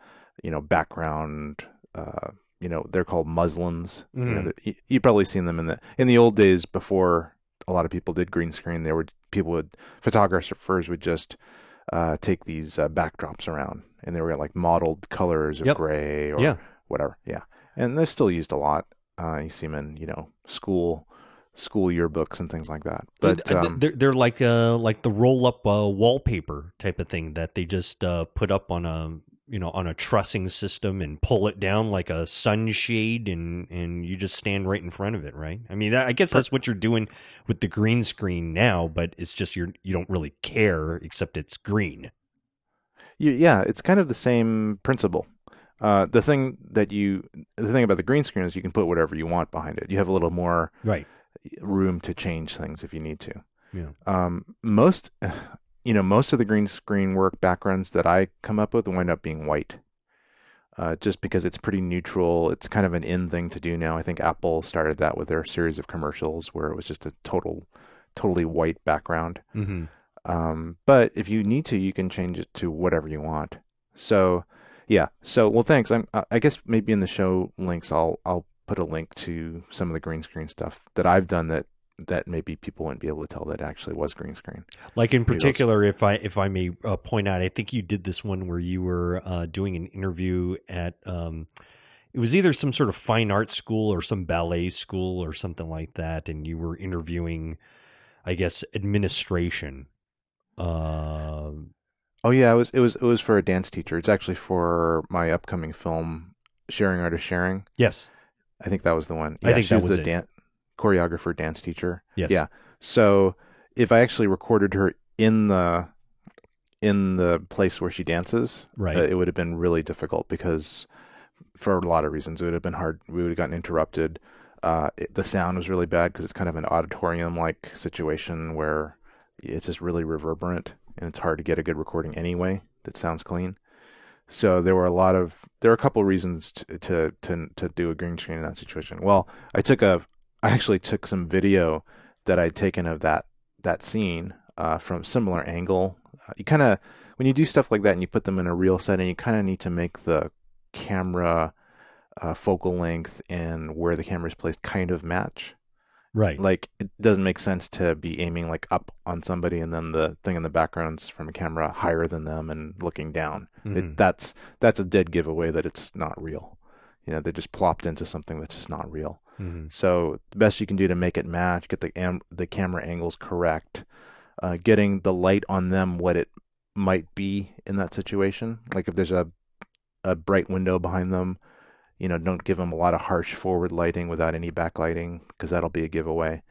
background, they're called muslins. Mm. You've probably seen them in the old days before a lot of people did green screen. Photographers would just take these backdrops around, and they were like mottled colors of gray or whatever. Yeah, and they're still used a lot. You see them in school yearbooks and things like that, but they're like the roll-up wallpaper type of thing that they just put up on a trussing system and pull it down like a sunshade, and you just stand right in front of it, right? I mean, I guess that's what you're doing with the green screen now, but it's just you don't really care, except it's green. Yeah, it's kind of the same principle. The thing about the green screen is you can put whatever you want behind it. You have a little more room to change things if you need to. Yeah. Most of the green screen work backgrounds that I come up with wind up being white. just because it's pretty neutral. It's kind of an in thing to do now. I think Apple started that with their series of commercials where it was just a totally white background. Mm-hmm. But if you need to, you can change it to whatever you want. So yeah. So, well, thanks. I guess maybe in the show links, I'll put a link to some of the green screen stuff that I've done that maybe people wouldn't be able to tell that actually was green screen. Like in particular, if I may point out, I think you did this one where you were doing an interview at, it was either some sort of fine art school or some ballet school or something like that. And you were interviewing, I guess, administration. Oh yeah. It was for a dance teacher. It's actually for my upcoming film, Sharing Art is Sharing. Yes. I think that was the one. Yeah, I think that was the choreographer, dance teacher. Yes. Yeah. So if I actually recorded her in the place where she dances, right, it would have been really difficult because for a lot of reasons, it would have been hard. We would have gotten interrupted. The sound was really bad because it's kind of an auditorium-like situation where it's just really reverberant and it's hard to get a good recording anyway that sounds clean. So there were a couple reasons to do a green screen in that situation. Well, I actually took some video that I'd taken of that scene from a similar angle. You kind of, when you do stuff like that and you put them in a real setting, you kind of need to make the camera focal length and where the camera is placed kind of match. Right. Like it doesn't make sense to be aiming like up on somebody and then the thing in the background's from a camera higher than them and looking down. Mm-hmm. That's a dead giveaway that it's not real. You know, they just plopped into something that's just not real. Mm-hmm. So the best you can do to make it match, get the camera angles correct, getting the light on them, what it might be in that situation. Like if there's a bright window behind them, you know, don't give them a lot of harsh forward lighting without any backlighting because that'll be a giveaway.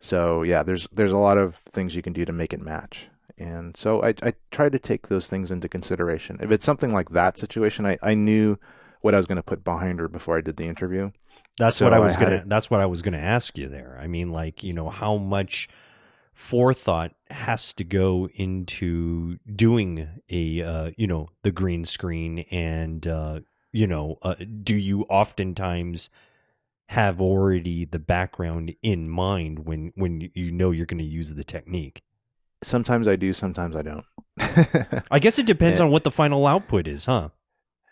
So yeah, there's a lot of things you can do to make it match. And so I try to take those things into consideration. If it's something like that situation, I knew what I was going to put behind her before I did the interview. That's what I was going to ask you there. I mean, like, you know, how much forethought has to go into doing a, you know, the green screen and, you know, do you oftentimes have already the background in mind when you know you're going to use the technique? Sometimes I do, sometimes I don't. I guess it depends on what the final output is, huh?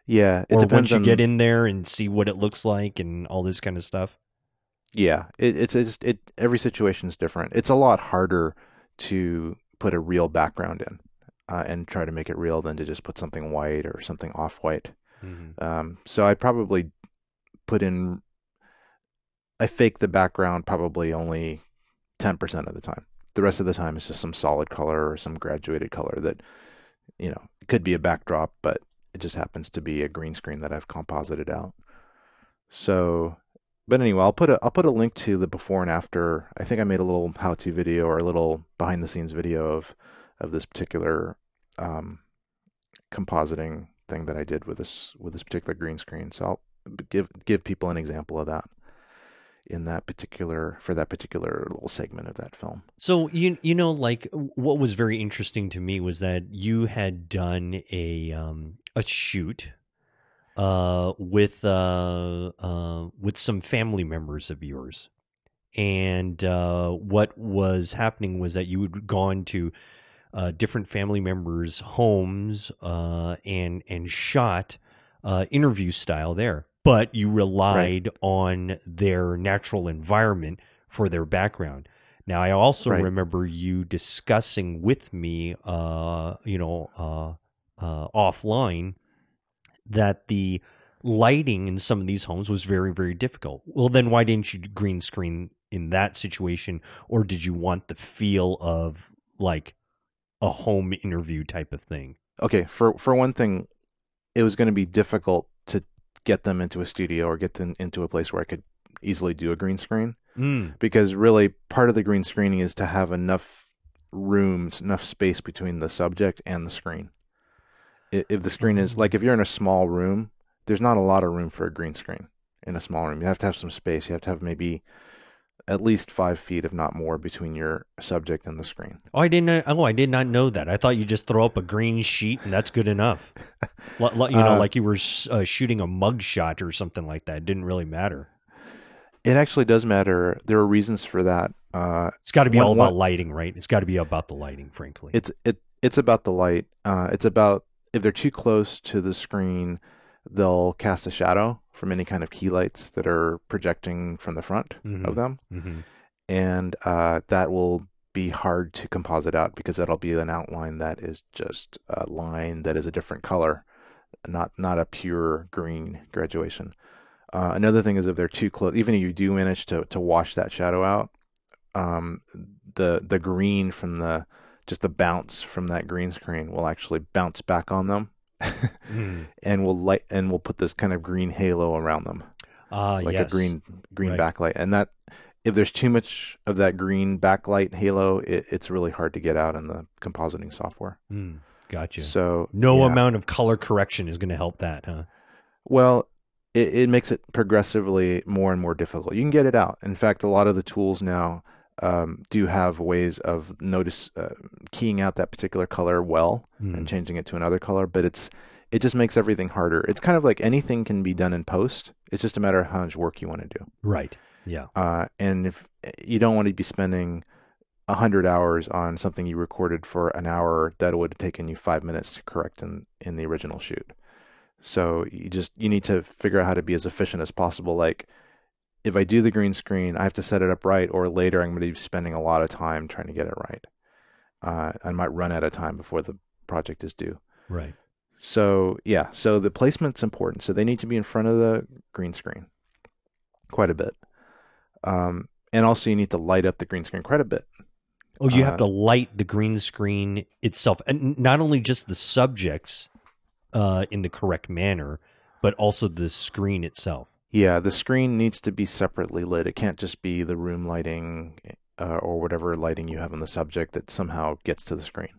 Yeah. Or once you get in there and see what it looks like and all this kind of stuff. Yeah. It's every situation is different. It's a lot harder to put a real background in and try to make it real than to just put something white or something off-white. Mm-hmm. So I probably fake the background probably only 10% of the time. The rest of the time it's just some solid color or some graduated color that, you know, it could be a backdrop, but it just happens to be a green screen that I've composited out. So, but anyway, I'll put a link to the before and after. I think I made a little how-to video or a little behind the scenes video of this particular, compositing thing that I did with this particular green screen. So I'll give people an example of that for that particular little segment of that film. So you know, like what was very interesting to me was that you had done a shoot with some family members of yours, and what was happening was that you had gone to different family members' homes and shot interview style there, but you relied on their natural environment for their background. Now, I also remember you discussing with me, offline, that the lighting in some of these homes was very, very difficult. Well, then why didn't you green screen in that situation, or did you want the feel of like a home interview type of thing? Okay. For one thing, it was going to be difficult to get them into a studio or get them into a place where I could easily do a green screen because really part of the green screening is to have enough rooms, enough space between the subject and the screen. If the screen is like, if you're in a small room, there's not a lot of room for a green screen in a small room. You have to have some space. You have to have maybe at least 5 feet, if not more, between your subject and the screen. Oh, I did not know that. I thought you just throw up a green sheet and that's good enough. You know, like you were shooting a mug shot or something like that. It didn't really matter. It actually does matter. There are reasons for that. It's got to be all about lighting, right? It's got to be about the lighting, frankly. It's about the light. It's about if they're too close to the screen, they'll cast a shadow from any kind of key lights that are projecting from the front of them. Mm-hmm. And that will be hard to composite out because that'll be an outline that is just a line that is a different color, not a pure green graduation. Another thing is if they're too close, even if you do manage to wash that shadow out, the green from the bounce from that green screen will actually bounce back on them and will light and will put this kind of green halo around them, a green backlight. And that if there's too much of that green backlight halo, it's really hard to get out in the compositing software. Mm, gotcha. So no amount of color correction is going to help that, huh? Well, it makes it progressively more and more difficult. You can get it out. In fact, a lot of the tools now do have ways of keying out that particular color and changing it to another color, but it just makes everything harder. It's kind of like anything can be done in post. It's just a matter of how much work you want to do. Right. Yeah. And if you don't want to be spending 100 hours on something you recorded for an hour that would have taken you 5 minutes to correct in the original shoot. So you need to figure out how to be as efficient as possible. Like if I do the green screen, I have to set it up right, or later I'm going to be spending a lot of time trying to get it right. I might run out of time before the project is due. Right. So yeah, so the placement's important. So they need to be in front of the green screen quite a bit. And also you need to light up the green screen quite a bit. Oh, you have to light the green screen itself, and not only just the subjects in the correct manner, but also the screen itself. Yeah, the screen needs to be separately lit. It can't just be the room lighting or whatever lighting you have on the subject that somehow gets to the screen.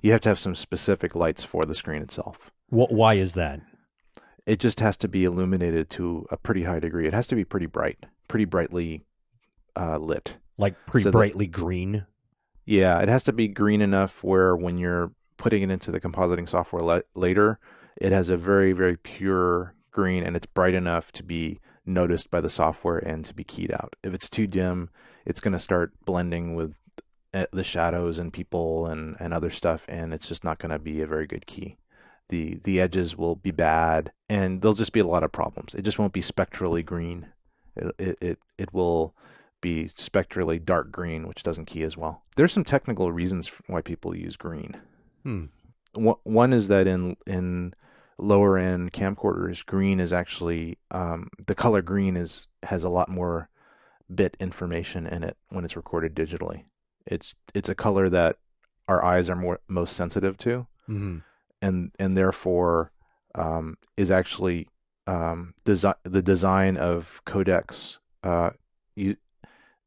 You have to have some specific lights for the screen itself. Why is that? It just has to be illuminated to a pretty high degree. It has to be pretty brightly lit. Like pretty brightly green? Yeah, it has to be green enough where when you're putting it into the compositing software later, it has a very, very pure green, and it's bright enough to be noticed by the software and to be keyed out. If it's too dim, it's going to start blending with the shadows and people and other stuff, and it's just not going to be a very good key. The edges will be bad, and there'll just be a lot of problems. It just won't be spectrally green. It will be spectrally dark green, which doesn't key as well. There's some technical reasons why people use green. One is that in lower end camcorders, green is actually the color green has a lot more bit information in it when it's recorded digitally. It's a color that our eyes are most sensitive to, and therefore is actually the design of codecs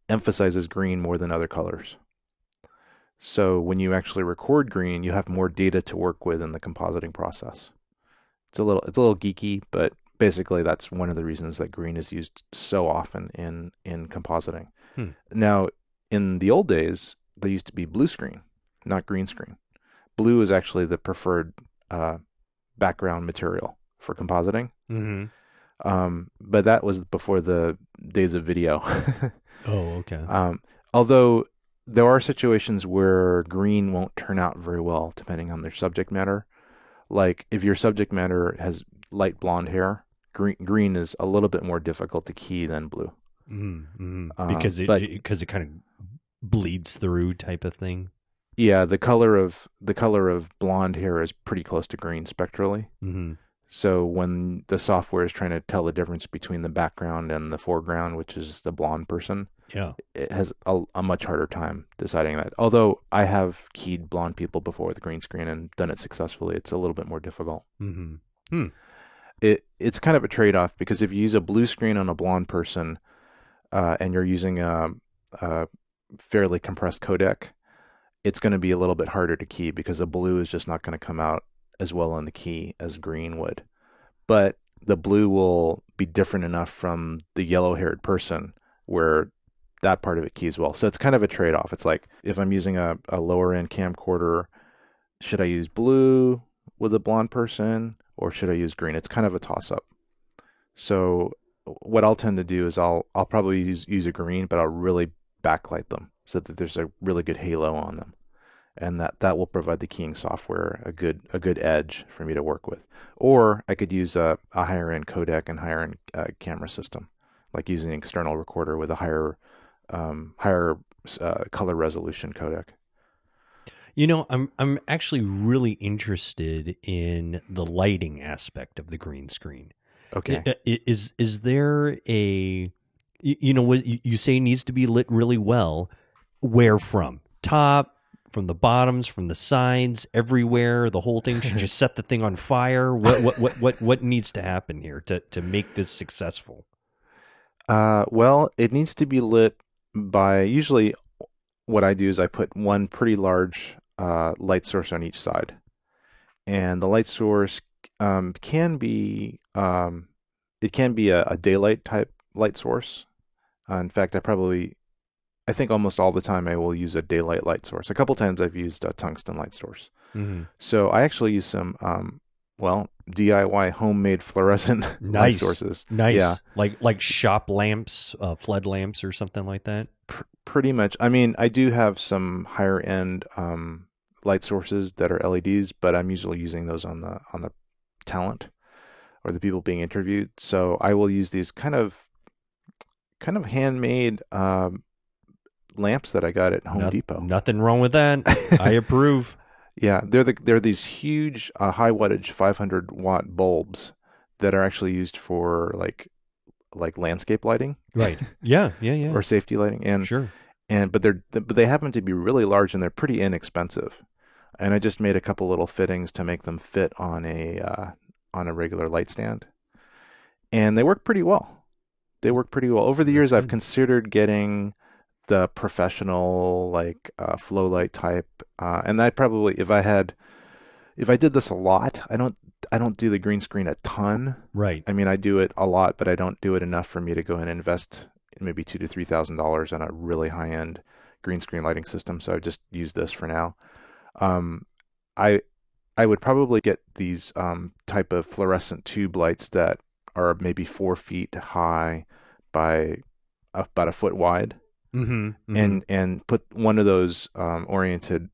emphasizes green more than other colors. So when you actually record green, you have more data to work with in the compositing process. It's a little geeky, but basically that's one of the reasons that green is used so often in compositing. Hmm. Now, in the old days, there used to be blue screen, not green screen. Blue is actually the preferred background material for compositing. Mm-hmm. But that was before the days of video. Oh, okay. Although there are situations where green won't turn out very well depending on their subject matter. Like if your subject matter has light blonde hair, green is a little bit more difficult to key than blue. Mm-hmm. Because it kind of bleeds through type of thing. Yeah, the color of blonde hair is pretty close to green spectrally. Mm-hmm. So when the software is trying to tell the difference between the background and the foreground, which is the blonde person, it has a much harder time deciding that. Although I have keyed blonde people before with green screen and done it successfully, it's a little bit more difficult. Mm-hmm. Hmm. It's kind of a trade-off, because if you use a blue screen on a blonde person and you're using a fairly compressed codec, it's going to be a little bit harder to key because the blue is just not going to come out as well on the key as green would, but the blue will be different enough from the yellow haired person where that part of it key as well. So it's kind of a trade-off. It's like, if I'm using a lower-end camcorder, should I use blue with a blonde person or should I use green? It's kind of a toss-up. So what I'll tend to do is I'll probably use a green, but I'll really backlight them so that there's a really good halo on them. And that will provide the keying software a good edge for me to work with. Or I could use a higher-end codec and higher-end camera system, like using an external recorder with a higher color resolution codec. You know, I'm actually really interested in the lighting aspect of the green screen. Okay. Is there a, you know, you say it needs to be lit really well. Where from? Top, from the bottoms, from the sides, everywhere, the whole thing? Should you set the thing on fire? What needs to happen here to make this successful? Well, it needs to be lit by, usually what I do is I put one pretty large light source on each side. And the light source can be a daylight type light source. In fact, I think almost all the time I will use a daylight light source. A couple times I've used a tungsten light source. Mm-hmm. So I actually use some, DIY homemade fluorescent light sources. Nice. Yeah. Like shop lamps, flood lamps or something like that? Pretty much. I mean, I do have some higher end light sources that are LEDs, but I'm usually using those on the talent or the people being interviewed. So I will use these kind of handmade lamps that I got at Home Depot. Nothing wrong with that. I approve. Yeah, they're these huge high wattage 500 watt bulbs that are actually used for like landscape lighting. Right. Yeah. Or safety lighting. And sure. And but they happen to be really large and they're pretty inexpensive. And I just made a couple little fittings to make them fit on a regular light stand. And they work pretty well. Over the years I've considered getting the professional flow light type, and I probably if I did this a lot, I don't do the green screen a ton. Right. I mean, I do it a lot, but I don't do it enough for me to go and invest maybe $2,000 to $3,000 on a really high end green screen lighting system. So I just use this for now. I would probably get these type of fluorescent tube lights that are maybe 4 feet high by about a foot wide. Mm-hmm, mm-hmm. And put one of those oriented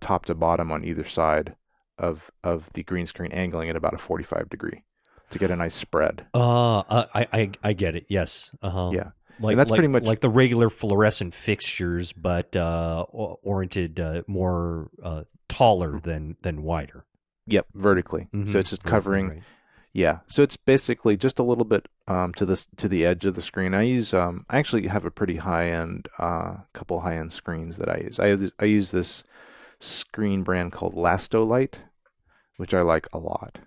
top to bottom on either side of the green screen, angling at about a 45 degree to get a nice spread. I get it. Yes. Uh-huh. Yeah. Like, and that's pretty much like the regular fluorescent fixtures, but oriented more taller than wider. Yep, vertically. Mm-hmm. So it's just covering. Right. Yeah, so it's basically just a little bit to the edge of the screen. I use I actually have a pretty high end couple high end screens that I use. I use this screen brand called Lastolite, which I like a lot.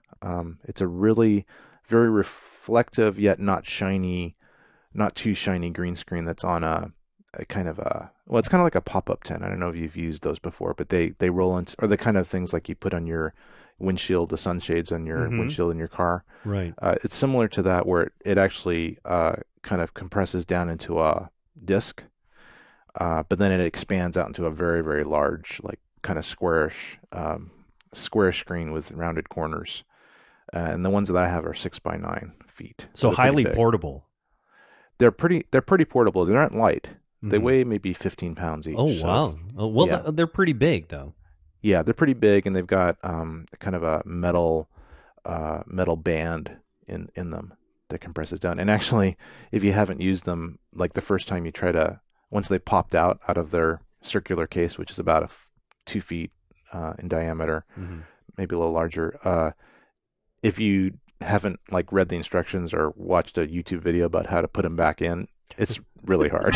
It's a really very reflective yet not too shiny green screen that's on a kind of a, well, it's kind of like a pop up tent. I don't know if you've used those before, but they roll into, or the kind of things like you put on your windshield, the sunshades on your mm-hmm. windshield in your car. Right. It's similar to that, where it actually kind of compresses down into a disc, but then it expands out into a very, very large, like kind of squarish screen with rounded corners. And the ones that I have are 6 by 9 feet. So highly portable. They're pretty portable. They're not light. Mm-hmm. They weigh maybe 15 pounds each. Oh, wow. So they're pretty big though. Yeah, they're pretty big, and they've got kind of a metal band in them that compresses down. And actually, if you haven't used them, like the first time you try to, once they popped out of their circular case, which is about 2 feet in diameter, mm-hmm. maybe a little larger. If you haven't read the instructions or watched a YouTube video about how to put them back in, it's really hard.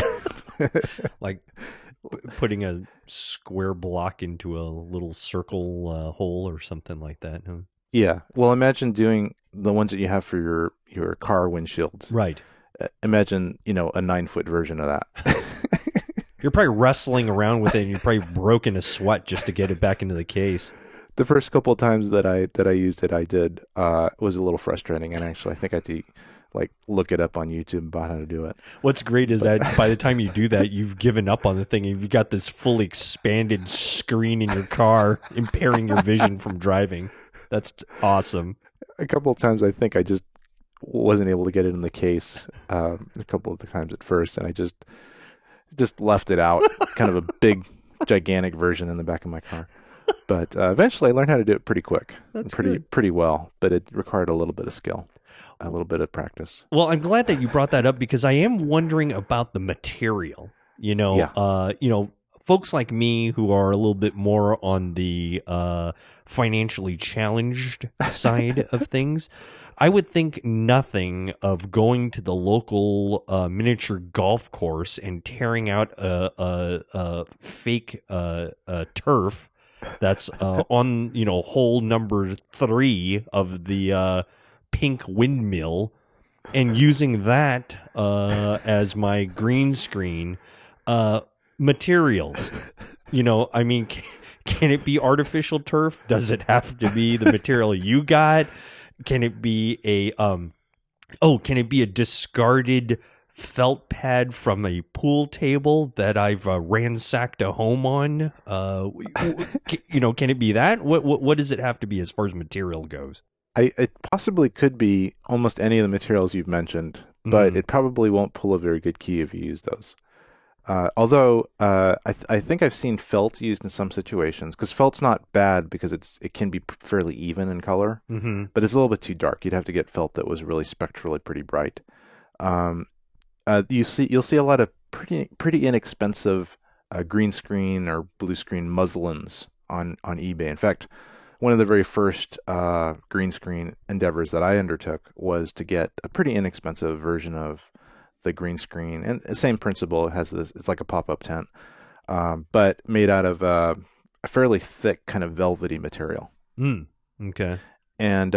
Putting a square block into a little circle hole or something like that. Huh? Yeah. Well, imagine doing the ones that you have for your car windshields. Right. Imagine, a 9-foot version of that. You're probably wrestling around with it, and you're probably broken a sweat just to get it back into the case. The first couple of times that I used it, I did was a little frustrating, and actually, I think I like look it up on YouTube about how to do it. What's great is that by the time you do that, you've given up on the thing. You've got this fully expanded screen in your car, impairing your vision from driving. That's awesome. A couple of times, I think I just wasn't able to get it in the case. A couple of the times at first, and I just left it out, kind of a big, gigantic version in the back of my car. But eventually, I learned how to do it pretty quick, pretty well. But it required a little bit of skill, a little bit of practice. Well, I'm glad that you brought that up because I am wondering about the material. You know, yeah. Folks like me who are a little bit more on the financially challenged side of things, I would think nothing of going to the local miniature golf course and tearing out a fake turf that's on hole number 3 of the pink windmill and using that as my green screen. Materials, I mean, can it be artificial turf? Does it have to be the material you got? Can it be a discarded felt pad from a pool table that I've ransacked a home on? Can it be that? What does it have to be as far as material goes? It possibly could be almost any of the materials you've mentioned, but it probably won't pull a very good key if you use those. Although I think I've seen felt used in some situations because felt's not bad because it can be fairly even in color, but it's a little bit too dark. You'd have to get felt that was really spectrally pretty bright. You'll see a lot of pretty inexpensive green screen or blue screen muslins on eBay. In fact, one of the very first green screen endeavors that I undertook was to get a pretty inexpensive version of the green screen, and the same principle. It has this, it's like a pop-up tent, but made out of a fairly thick kind of velvety material. Okay. And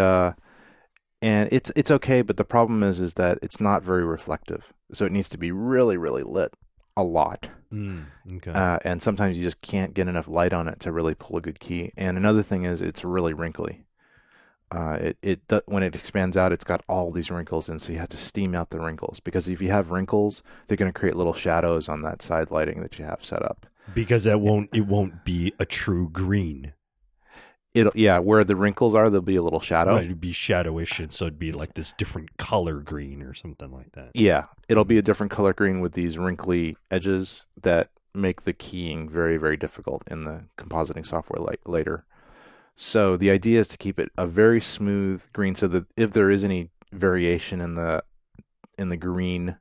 it's okay, but the problem is that it's not very reflective. So it needs to be really, really lit a lot. Okay. And sometimes you just can't get enough light on it to really pull a good key. And another thing is it's really wrinkly. When it expands out, it's got all these wrinkles, and so you have to steam out the wrinkles because if you have wrinkles, they're going to create little shadows on that side lighting that you have set up. Because it won't be a true green. Where the wrinkles are, there'll be a little shadow. Right, it'd be shadowish, and so it'd be like this different color green or something like that. Yeah, it'll be a different color green with these wrinkly edges that make the keying very, very difficult in the compositing software later. So the idea is to keep it a very smooth green so that if there is any variation in the green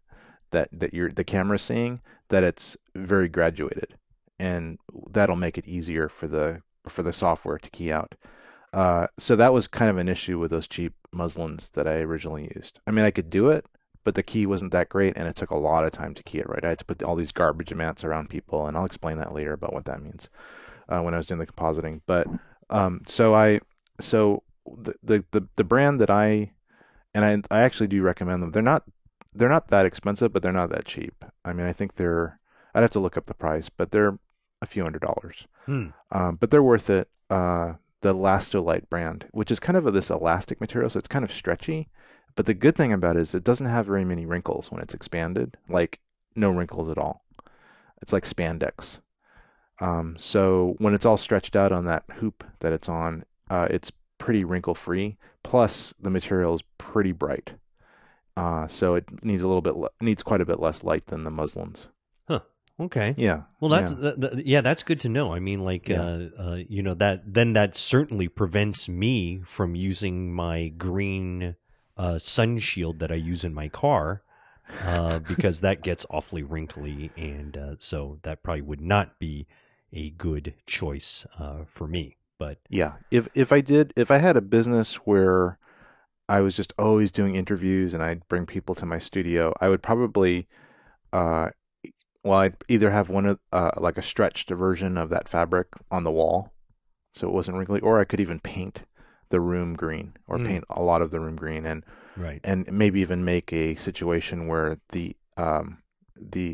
that the camera's seeing, that it's very graduated. And that'll make it easier for the software to key out. So that was kind of an issue with those cheap muslins that I originally used. I mean, I could do it, but the key wasn't that great, and it took a lot of time to key it right. I had to put all these garbage mats around people, and I'll explain that later about what that means when I was doing the compositing. But the brand that I actually do recommend them. They're not that expensive, but they're not that cheap. I mean, I think I'd have to look up the price, but they're a few $100s. But they're worth it. The Lastolite brand, which is kind of this elastic material, so it's kind of stretchy. But the good thing about it is it doesn't have very many wrinkles when it's expanded. Like no wrinkles at all. It's like spandex. So when it's all stretched out on that hoop that it's on, it's pretty wrinkle-free. Plus, the material is pretty bright, so it needs quite a bit less light than the muslins. Huh. Okay. Yeah. Well, that's that's good to know. I mean, that certainly prevents me from using my green sun shield that I use in my car. Because that gets awfully wrinkly, and so that probably would not be a good choice for me. But yeah, if I had a business where I was just always doing interviews and I'd bring people to my studio, I would probably, I'd either have one of like a stretched version of that fabric on the wall, so it wasn't wrinkly, or I could even paint the room green, or paint a lot of the room green, and right, and maybe even make a situation where the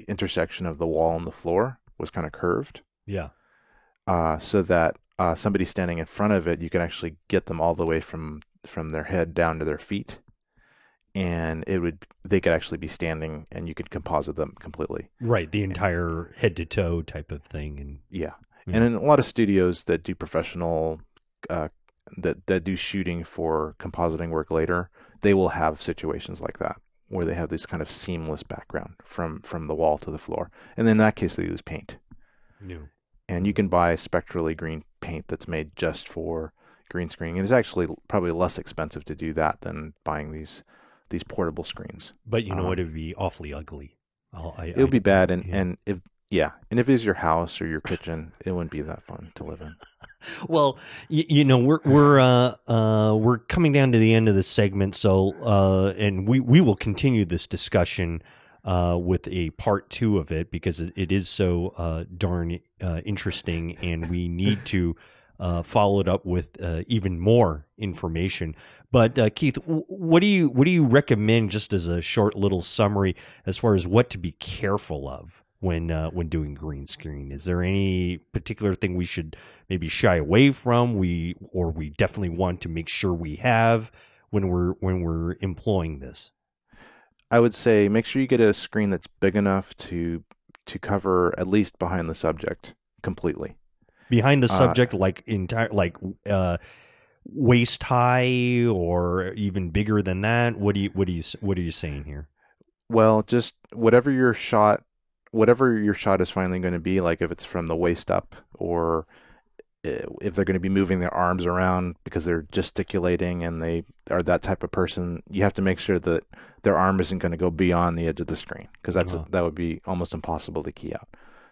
intersection of the wall and the floor was kind of curved. Yeah. So that somebody standing in front of it, you can actually get them all the way from their head down to their feet, and it would, they could actually be standing and you could composite them completely. Right. The entire head to toe type of thing. And yeah. Yeah. And in a lot of studios that do professional, that do shooting for compositing work later, they will have situations like that where they have this kind of seamless background from the wall to the floor. And in that case, they use paint. Yeah. And you can buy spectrally green paint that's made just for green screening. And it's actually probably less expensive to do that than buying these portable screens. But you know what? It would be awfully ugly. It would be bad. And, yeah. And if... Yeah, and if it's your house or your kitchen, it wouldn't be that fun to live in. Well, you know, we're coming down to the end of the segment, so and we will continue this discussion with a part two of it because it is so darn interesting, and we need to follow it up with even more information. But Keith, what do you recommend just as a short little summary as far as what to be careful of when doing green screen? Is there any particular thing we should maybe shy away from? We definitely want to make sure we have when we're employing this. I would say make sure you get a screen that's big enough to cover at least behind the subject completely. Behind the subject, like waist high or even bigger than that. What are you saying here? Well, just whatever your shot is finally going to be, like if it's from the waist up or if they're going to be moving their arms around because they're gesticulating and they are that type of person, you have to make sure that their arm isn't going to go beyond the edge of the screen because that would be almost impossible to key out.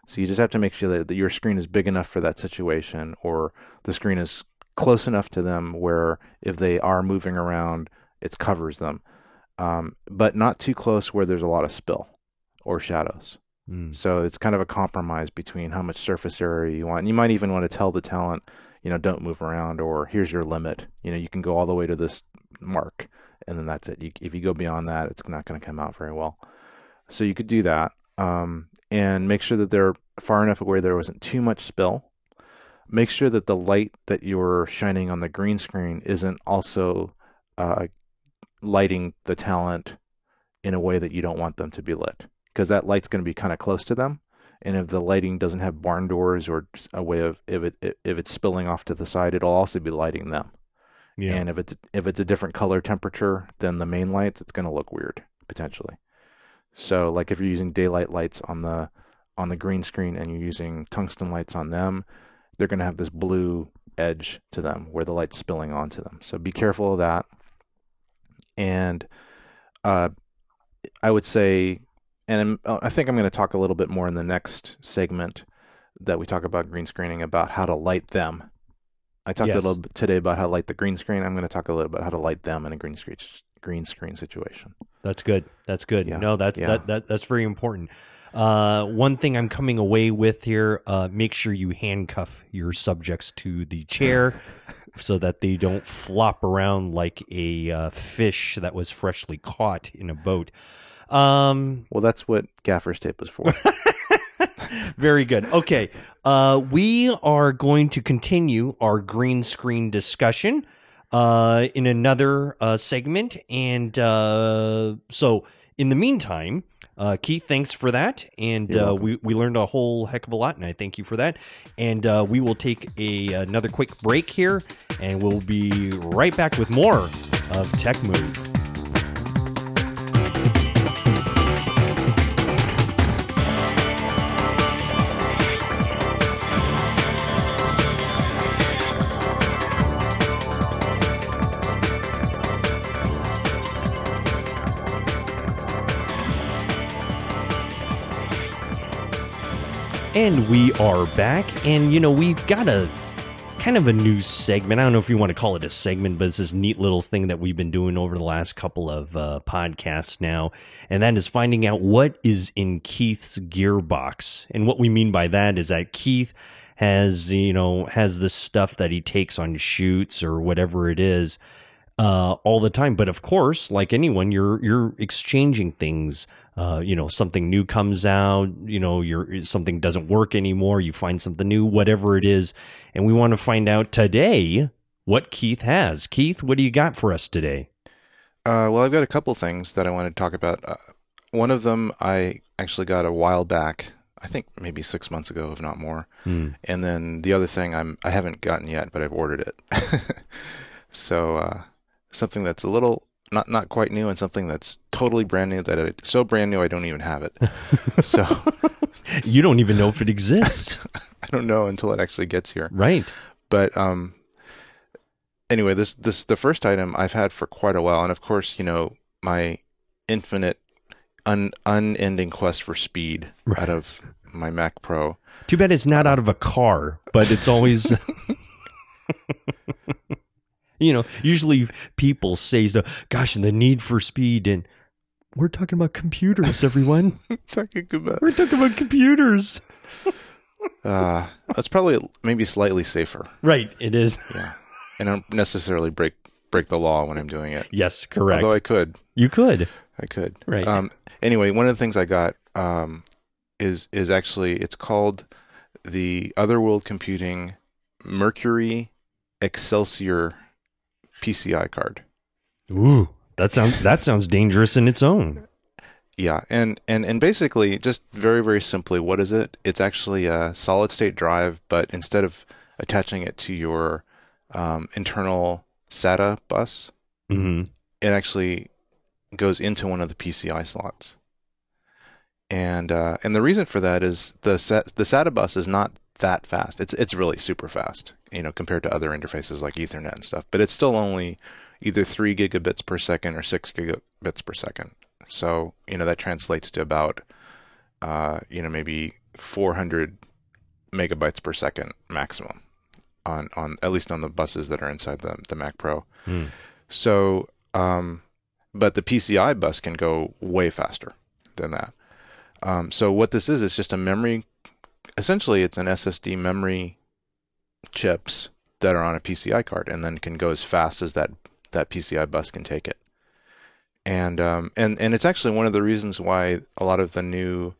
So you just have to make sure that your screen is big enough for that situation, or the screen is close enough to them where if they are moving around, it covers them, but not too close where there's a lot of spill or shadows. So it's kind of a compromise between how much surface area you want. And you might even want to tell the talent, you know, don't move around, or here's your limit. You know, you can go all the way to this mark, and then that's it. If you go beyond that, it's not going to come out very well. So you could do that, and make sure that they're far enough away there wasn't too much spill. Make sure that the light that you're shining on the green screen isn't also lighting the talent in a way that you don't want them to be lit, because that light's going to be kind of close to them. And if the lighting doesn't have barn doors or a way of, if it's spilling off to the side, it'll also be lighting them. Yeah. And if it's a different color temperature than the main lights, it's going to look weird potentially. So like if you're using daylight lights on the green screen and you're using tungsten lights on them, they're going to have this blue edge to them where the light's spilling onto them. So be careful of that. And I would say, and I think I'm going to talk a little bit more in the next segment that we talk about green screening about how to light them. I talked a little bit today about how to light the green screen. I'm going to talk a little bit about how to light them in a green screen situation. That's good. That's good. Yeah. No, that's very important. One thing I'm coming away with here, make sure you handcuff your subjects to the chair so that they don't flop around like a fish that was freshly caught in a boat. Well, that's what gaffer's tape was for. Very good. Okay. We are going to continue our green screen discussion in another segment. And so in the meantime, Keith, thanks for that. And we learned a whole heck of a lot, and I thank you for that. And we will take another quick break here, and we'll be right back with more of Tech Move. And we are back, and you know, we've got a kind of a new segment. I don't know if you want to call it a segment, but it's this neat little thing that we've been doing over the last couple of podcasts now, and that is finding out what is in Keith's gearbox. And what we mean by that is that Keith has this stuff that he takes on shoots or whatever it is all the time. But of course, like anyone, you're exchanging things. Something new comes out, something doesn't work anymore. You find something new, whatever it is. And we want to find out today what Keith has. Keith, what do you got for us today? Well, I've got a couple things that I want to talk about. One of them I actually got a while back. I think maybe 6 months ago, if not more. And then the other thing I haven't gotten yet, but I've ordered it. So something that's a little not quite new, and something that's totally brand new, that it's so brand new I don't even have it. So you don't even know if it exists. I don't know until it actually gets here. Right. But anyway, this the first item I've had for quite a while, and of course, you know, my infinite unending quest for speed out of my Mac Pro. Too bad it's not out of a car, but it's always, you know, usually people say stuff, gosh, and the need for speed, and we're talking about computers, everyone. We're talking about computers. That's probably maybe slightly safer. Right, it is. Yeah. And I don't necessarily break the law when I'm doing it. Yes, correct. Although I could. You could. I could. Right. Anyway, one of the things I got is actually, it's called the Otherworld Computing Mercury Excelsior PCI card. Ooh, that sounds dangerous in its own. Yeah, and basically, just very, very simply, what is it? It's actually a solid state drive, but instead of attaching it to your internal SATA bus, it actually goes into one of the PCI slots, and the reason for that is the SATA bus is not that fast. It's really super fast, you know, compared to other interfaces like Ethernet and stuff. But it's still only either 3 gigabits per second or 6 gigabits per second. So you know that translates to about you know, maybe 400 megabytes per second maximum on at least on the buses that are inside the Mac Pro. So. But the PCI bus can go way faster than that. So what this is, it's just a memory. Essentially, it's an SSD memory chips that are on a PCI card, and then can go as fast as that PCI bus can take it. And it's actually one of the reasons why a lot of the new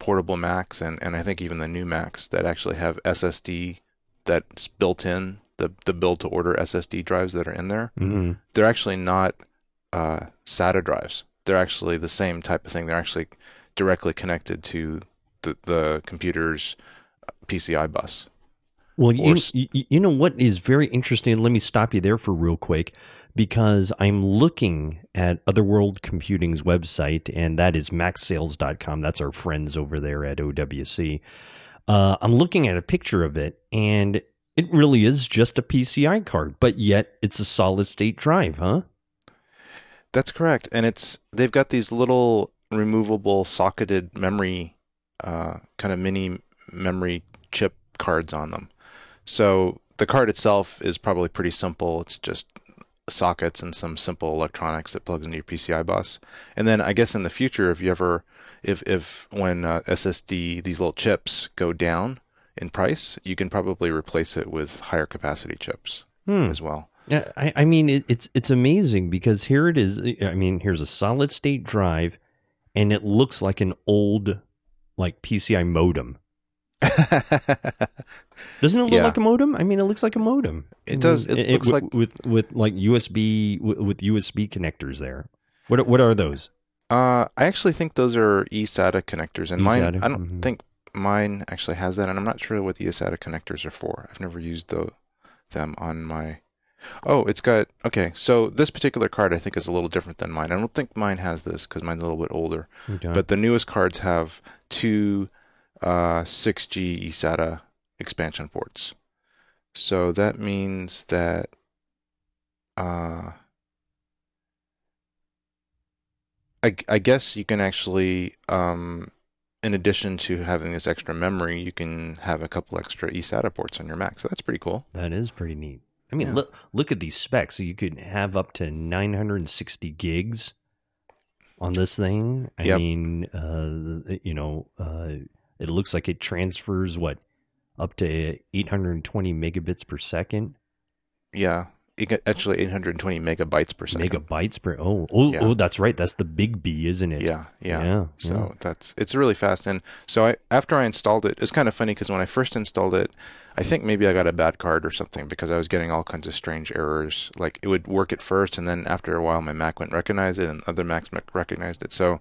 portable Macs, and I think even the new Macs that actually have SSD that's built in, the build-to-order SSD drives that are in there, they're actually not SATA drives. They're actually the same type of thing. They're actually directly connected to the computer's PCI bus. Well, you know what is very interesting? Let me stop you there for real quick, because I'm looking at Otherworld Computing's website, and that is maxsales.com. That's our friends over there at OWC. I'm looking at a picture of it, and it really is just a PCI card, but yet it's a solid state drive, huh? That's correct, and they've got these little removable socketed memory, kind of mini memory chip cards on them. So the card itself is probably pretty simple. It's just sockets and some simple electronics that plugs into your PCI bus. And then I guess in the future, when SSD, these little chips go down in price, you can probably replace it with higher capacity chips as well. Yeah, I mean, it's amazing, because here it is. I mean, here's a solid state drive, and it looks like an old, like, PCI modem. Doesn't it look like a modem? I mean, it looks like a modem. It does. It looks like with like USB with USB connectors there. What are those? I actually think those are eSATA connectors, and mine. I don't think mine actually has that, and I'm not sure what the eSATA connectors are for. I've never used them on my. Oh, it's got, okay, so this particular card I think is a little different than mine. I don't think mine has this, because mine's a little bit older. Okay. But the newest cards have two 6G eSATA expansion ports. So that means that, I guess you can actually, in addition to having this extra memory, you can have a couple extra eSATA ports on your Mac. So that's pretty cool. That is pretty neat. I mean, look at these specs. So you could have up to 960 gigs on this thing. I mean, you know, it looks like it transfers, up to 820 megabits per second? Yeah. actually 820 megabytes per second. Megabytes per oh, that's right. That's the big B, isn't it? Yeah. So that's, it's really fast. And so I, after I installed it, it's kind of funny because when I first installed it, I think maybe I got a bad card or something because I was getting all kinds of strange errors. Like it would work at first, and then after a while, my Mac wouldn't recognize it, and other Macs recognized it. So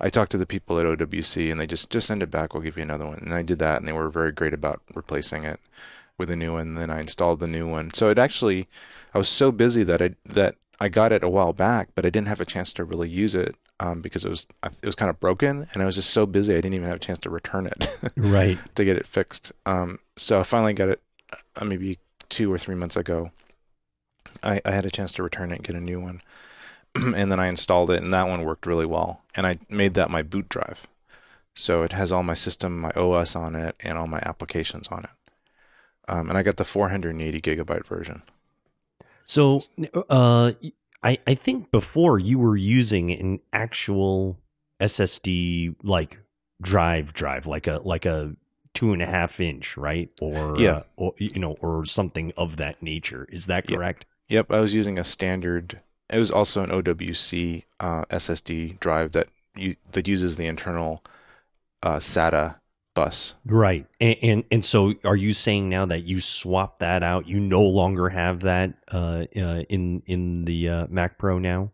I talked to the people at OWC, and they just send it back. We'll give you another one. And I did that, and they were very great about replacing it with a new one. And then I installed the new one. So it actually, I was so busy that I got it a while back, but I didn't have a chance to really use it because it was kind of broken, and I was just so busy I didn't even have a chance to return it, right? To get it fixed. So I finally got it maybe 2 or 3 months ago. I had a chance to return it and get a new one, and then I installed it, and that one worked really well. And I made that my boot drive, so it has all my system, my OS on it, and all my applications on it. And I got the 480 gigabyte version. So I think before you were using an actual SSD like drive, like a 2.5 inch, right? Or yeah, or you know, or something of that nature. Is that correct? Yep. I was using a standard. It was also an OWC SSD drive that uses the internal SATA bus. Right. And so are you saying now that you swapped that out? You no longer have that in the Mac Pro now?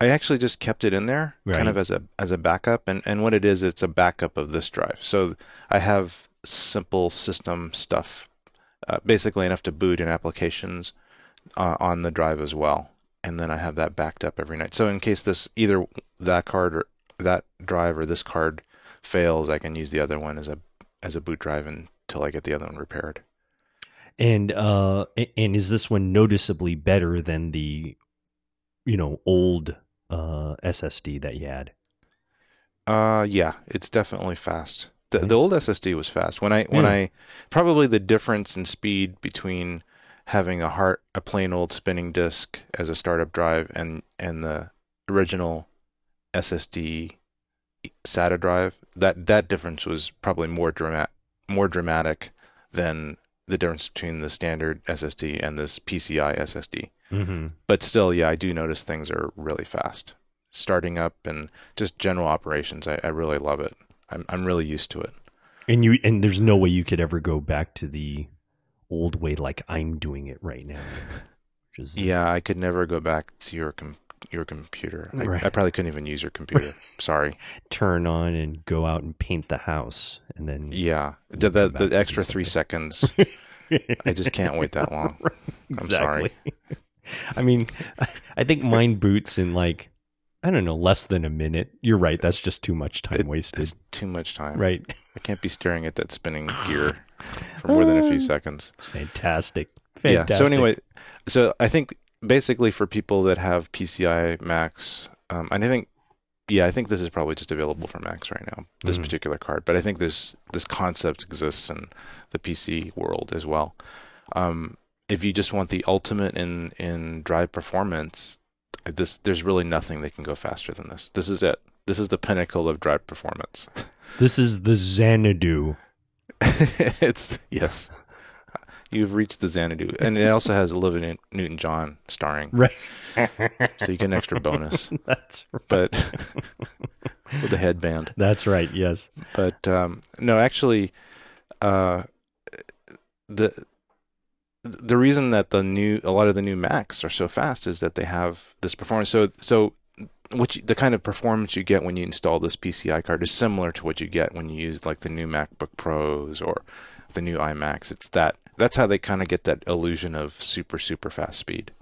I actually just kept it in there, right, kind of as a backup. And what it is, it's a backup of this drive. So I have simple system stuff, basically enough to boot and applications on the drive as well. And then I have that backed up every night. So in case this, either that card or that drive or this card fails, I can use the other one as a boot drive until I get the other one repaired. And is this one noticeably better than the, you know, old SSD that you had? Yeah, it's definitely fast. The old SSD was fast. When I probably the difference in speed between having a plain old spinning disk as a startup drive and the original SSD SATA drive, that difference was probably more dramatic than the difference between the standard SSD and this PCI SSD. Mm-hmm. But still, yeah, I do notice things are really fast starting up and just general operations. I really love it. I'm really used to it. And there's no way you could ever go back to the old way, like I'm doing it right now. Which is, yeah, I could never go back to your computer. Right. I probably couldn't even use your computer. Sorry. Turn on and go out and paint the house, and then the extra 3 seconds. I just can't wait that long. Exactly. I'm sorry. I mean, I think mine boots in like, I don't know, less than a minute. You're right. That's just too much time wasted. It's too much time. Right. I can't be staring at that spinning gear for more than a few seconds. Fantastic. Yeah. So anyway, I think basically for people that have PCI Macs, I think this is probably just available for Macs right now, this particular card. But I think this concept exists in the PC world as well. If you just want the ultimate in drive performance, there's really nothing that can go faster than this. This is it. This is the pinnacle of drive performance. This is the Xanadu. Yes. You've reached the Xanadu. And it also has Olivia Newton-John starring. Right. So you get an extra bonus. That's right. But with a headband. That's right, yes. But no, actually, the reason that a lot of the new Macs are so fast is that they have this performance. So the kind of performance you get when you install this PCI card is similar to what you get when you use like the new MacBook Pros or the new iMacs. It's that's how they kind of get that illusion of super, super fast speed,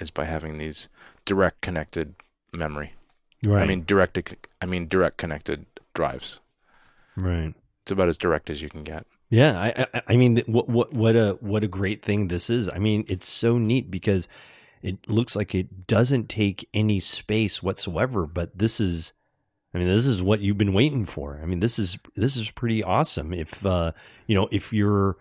is by having these direct connected memory. Right. I mean direct connected drives. Right. It's about as direct as you can get. Yeah, I mean, what a great thing this is. I mean, it's so neat because it looks like it doesn't take any space whatsoever. But this is what you've been waiting for. I mean, this is pretty awesome. If if you're,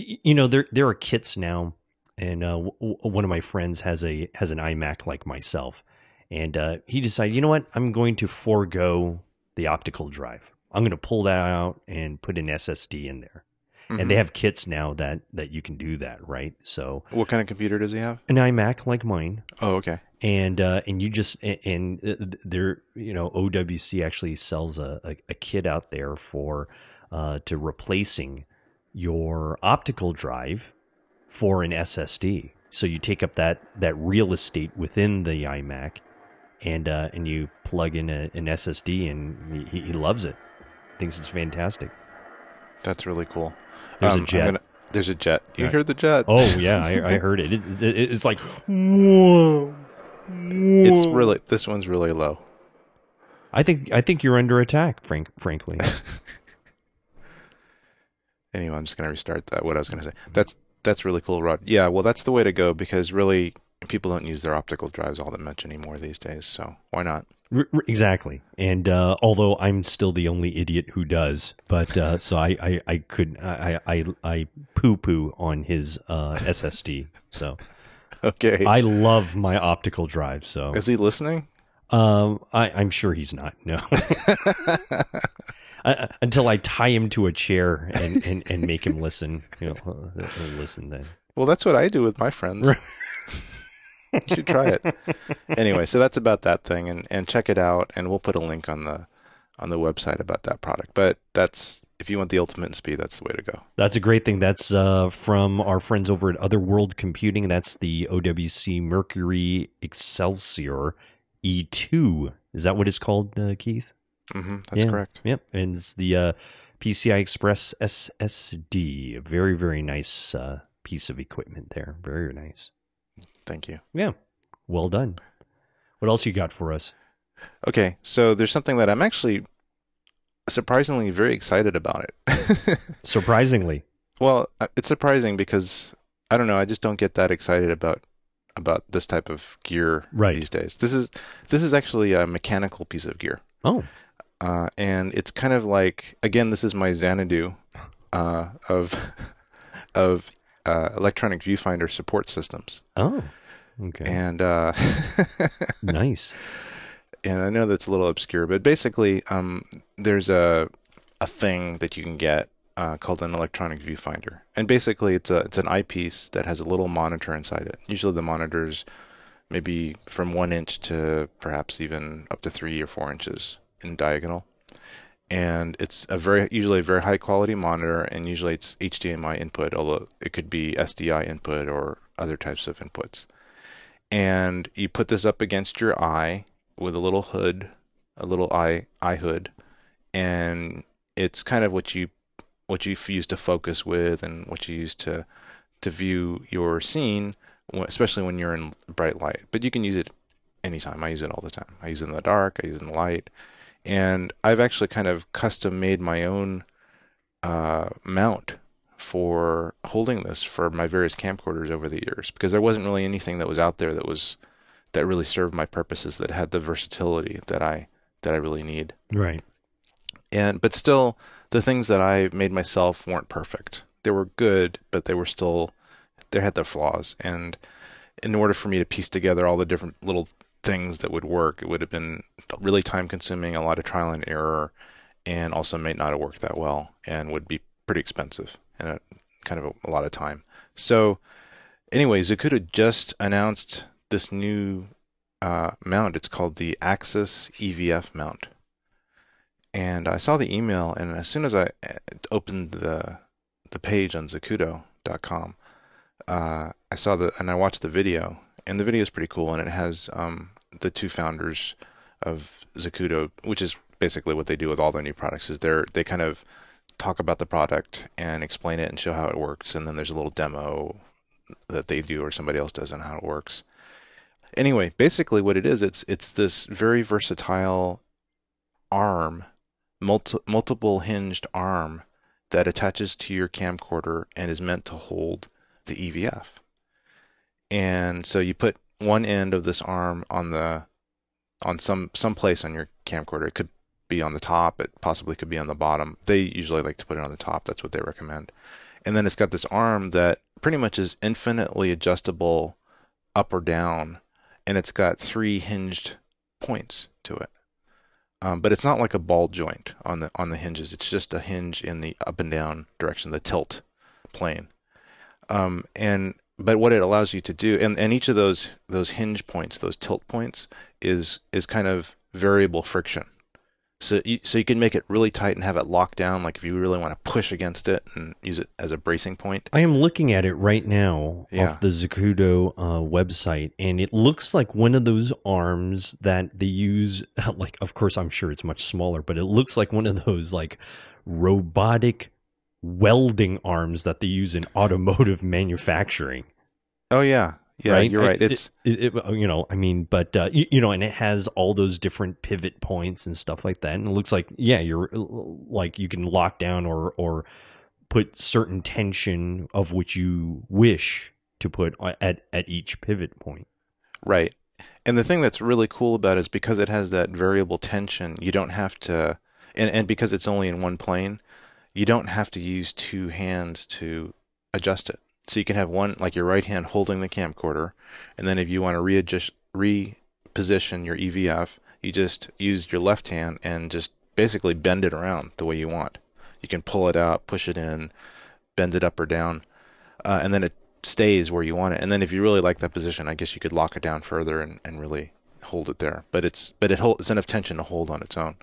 there are kits now, and one of my friends has an iMac like myself, and he decided, you know what, I'm going to forego the optical drive. I'm going to pull that out and put an SSD in there. And they have kits now that you can do that, right? So what kind of computer does he have? An iMac like mine. Oh, okay. And you just, and there, you know, OWC actually sells a kit out there for, to replacing your optical drive for an SSD. So you take up that real estate within the iMac and you plug in an SSD, and he loves it. Thinks it's fantastic. That's really cool. There's a jet. There's a jet. You heard the jet? Oh yeah, I heard it. It's like, whoa. It's really, this one's really low. I think you're under attack, frankly. Anyway, I'm just going to restart that. What I was going to say. That's really cool, Rod. Yeah, well, that's the way to go, because really people don't use their optical drives all that much anymore these days. So why not? Exactly. And although I'm still the only idiot who does, but so I poo-poo on his SSD. So okay, I love my optical drive. So is he listening? I'm sure he's not. No. Until I tie him to a chair and make him listen, you know, listen then. Well, that's what I do with my friends. You should try it. Anyway, so that's about that thing, and check it out, and we'll put a link on the website about that product. But that's, if you want the ultimate speed, that's the way to go. That's a great thing. That's from our friends over at Otherworld Computing. That's the OWC Mercury Excelsior E2. Is that what it's called, Keith? Mm-hmm, that's correct. Yep, and it's the PCI Express SSD. A very, very nice piece of equipment there. Very nice. Thank you. Yeah, well done. What else you got for us? Okay, so there's something that I'm actually surprisingly very excited about it. Surprisingly? Well, it's surprising because, I don't know, I just don't get that excited about this type of gear these days. This is actually a mechanical piece of gear. Oh. And it's kind of like, again, this is my Xanadu of electronic viewfinder support systems. Oh, okay. And nice. And I know that's a little obscure, but basically there's a thing that you can get called an electronic viewfinder. And basically it's an eyepiece that has a little monitor inside it. Usually the monitor's maybe from 1 inch to perhaps even up to 3 or 4 inches in diagonal. And it's usually a very high quality monitor, and usually it's HDMI input, although it could be SDI input or other types of inputs. And you put this up against your eye with a little hood, a little eye hood, and it's kind of what you use to focus with and what you use to view your scene, especially when you're in bright light. But you can use it anytime. I use it all the time. I use it in the dark. I use it in the light. And I've actually kind of custom made my own mount for holding this for my various camcorders over the years, because there wasn't really anything that was out there that really served my purposes, that had the versatility that I really need. Right. But still, the things that I made myself weren't perfect. They were good, but they had their flaws. And in order for me to piece together all the different little things that would work, it would have been really time consuming, a lot of trial and error, and also may not have worked that well and would be pretty expensive and a lot of time. So anyway, Zacuto just announced this new mount. It's called the Axis EVF mount. And I saw the email, and as soon as I opened the page on Zacuto.com, I saw and I watched the video. And the video is pretty cool, and it has the two founders of Zacuto, which is basically what they do with all their new products, is they kind of talk about the product and explain it and show how it works, and then there's a little demo that they do or somebody else does on how it works. Anyway, basically what it is, it's this very versatile arm, multiple hinged arm that attaches to your camcorder and is meant to hold the EVF. And so you put one end of this arm on some place on your camcorder. It could be on the top. It possibly could be on the bottom. They usually like to put it on the top. That's what they recommend. And then it's got this arm that pretty much is infinitely adjustable up or down, and it's got 3 hinged points to it. But it's not like a ball joint on the hinges. It's just a hinge in the up and down direction, the tilt plane. But what it allows you to do, and each of those hinge points, those tilt points, is kind of variable friction. So you can make it really tight and have it locked down, like if you really want to push against it and use it as a bracing point. I am looking at it right now off the Zacuto website, and it looks like one of those arms that they use, like, of course, I'm sure it's much smaller, but it looks like one of those, like, robotic welding arms that they use in automotive manufacturing. Oh, yeah. Yeah, right? You're right. And it has all those different pivot points and stuff like that. And it looks like, yeah, you're like, you can lock down or put certain tension of which you wish to put at each pivot point. Right. And the thing that's really cool about it is because it has that variable tension, you don't have to, and because it's only in one plane, you don't have to use two hands to adjust it. So you can have one, like your right hand holding the camcorder, and then if you want to reposition your EVF, you just use your left hand and just basically bend it around the way you want. You can pull it out, push it in, bend it up or down, and then it stays where you want it. And then if you really like that position, I guess you could lock it down further and really hold it there. But it's enough tension to hold on its own.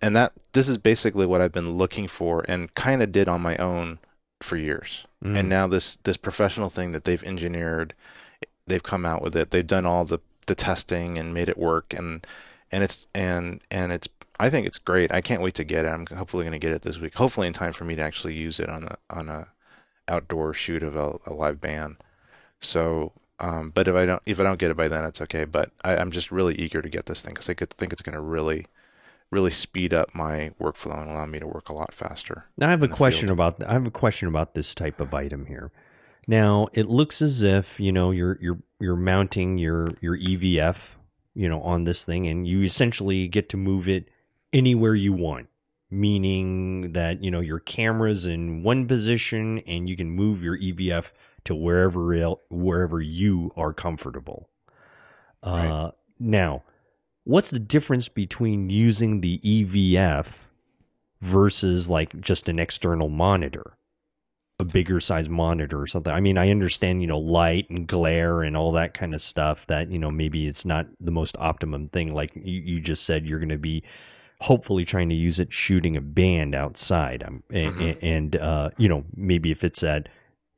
And this is basically what I've been looking for and kind of did on my own for years. And now this professional thing that they've engineered, they've come out with it, they've done all the testing and made it work, and it's I think it's great. I can't wait to get it. I'm hopefully going to get it this week, hopefully in time for me to actually use it on a outdoor shoot of a live band. So but if I don't get it by then, it's okay. But I'm just really eager to get this thing because I think it's going to really speed up my workflow and allow me to work a lot faster. Now I have a question about this type of item here. Now it looks as if, you know, you're mounting your EVF, you know, on this thing, and you essentially get to move it anywhere you want, meaning that, you know, your camera's in one position and you can move your EVF to wherever you are comfortable. Right. Now, what's the difference between using the EVF versus like just an external monitor, a bigger size monitor or something? I mean, I understand, you know, light and glare and all that kind of stuff that, you know, maybe it's not the most optimum thing. Like you just said, you're going to be hopefully trying to use it shooting a band outside. And you know, maybe if it's at,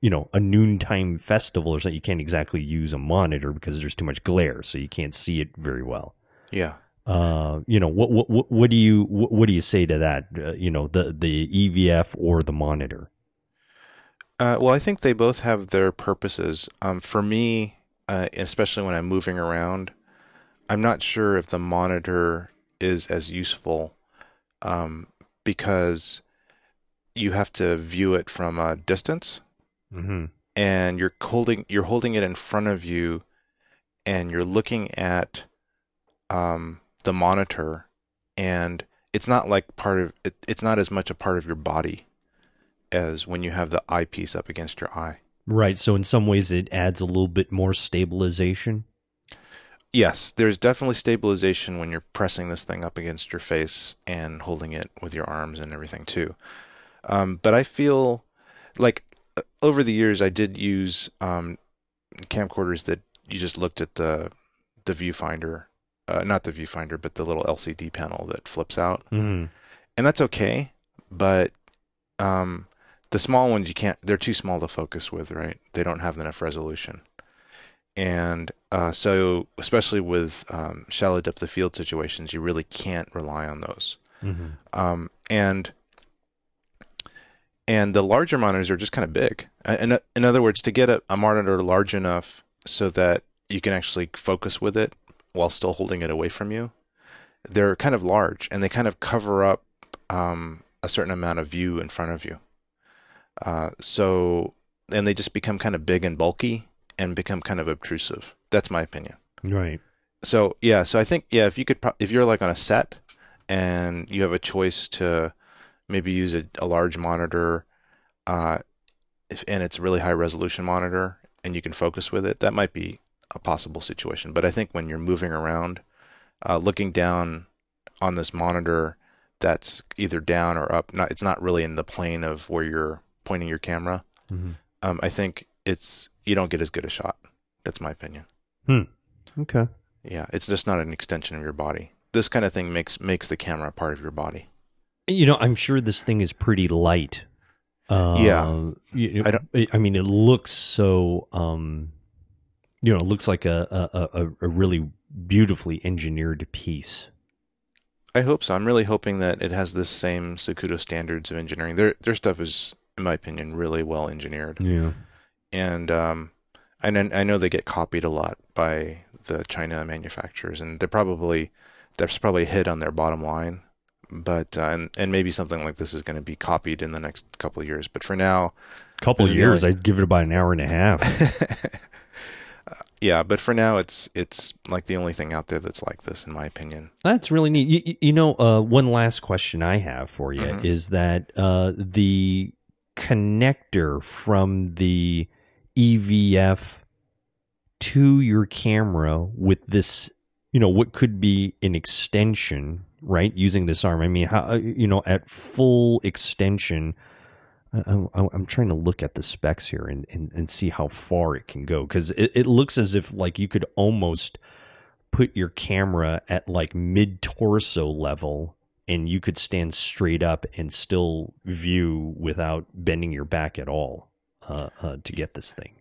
you know, a noontime festival or something, you can't exactly use a monitor because there's too much glare, so you can't see it very well. Yeah. You know, what do you say to that? You know, the EVF or the monitor? Well, I think they both have their purposes. For me, especially when I'm moving around, I'm not sure if the monitor is as useful because you have to view it from a distance, and you're holding it in front of you, and you're looking at the monitor, and it's not like part of it. It's not as much a part of your body as when you have the eyepiece up against your eye. Right. So in some ways it adds a little bit more stabilization. Yes. There's definitely stabilization when you're pressing this thing up against your face and holding it with your arms and everything too. But I feel like over the years I did use, camcorders that you just looked at the viewfinder. Not the viewfinder, but the little LCD panel that flips out. And that's okay, but the small ones, you can't, they're too small to focus with, right? They don't have enough resolution. And so, especially with shallow depth of field situations, you really can't rely on those. And the larger monitors are just kind of big. In other words, to get a monitor large enough so that you can actually focus with it, while still holding it away from you, they're kind of large and they kind of cover up a certain amount of view in front of you. And they just become kind of big and bulky and become kind of obtrusive. That's my opinion. Right. So, yeah. So I think, yeah, if you're like on a set and you have a choice to maybe use a large monitor and it's a really high resolution monitor and you can focus with it, that might be a possible situation. But I think when you're moving around, looking down on this monitor that's either down or up. Not, it's not really in the plane of where you're pointing your camera. Mm-hmm. I think it's, you don't get as good a shot. That's my opinion. Hmm. Okay. Yeah. It's just not an extension of your body. This kind of thing makes the camera part of your body. You know, I'm sure this thing is pretty light. Yeah. I mean, it looks so, you know, it looks like a really beautifully engineered piece. I hope so. I'm really hoping that it has this same Zacuto standards of engineering. Their stuff is, in my opinion, really well engineered. Yeah. And I know they get copied a lot by the China manufacturers, and there's probably a hit on their bottom line. But and maybe something like this is going to be copied in the next couple of years. But for now, couple of years, I'd give it about an hour and a half. Yeah, but for now, it's like the only thing out there that's like this, in my opinion. That's really neat. You know, one last question I have for you mm-hmm. is that the connector from the EVF to your camera with this, you know, what could be an extension, right? Using this arm, I mean, how, you know, at full extension. I'm trying to look at the specs here and see how far it can go, because it looks as if like you could almost put your camera at like mid-torso level and you could stand straight up and still view without bending your back at all to get this thing.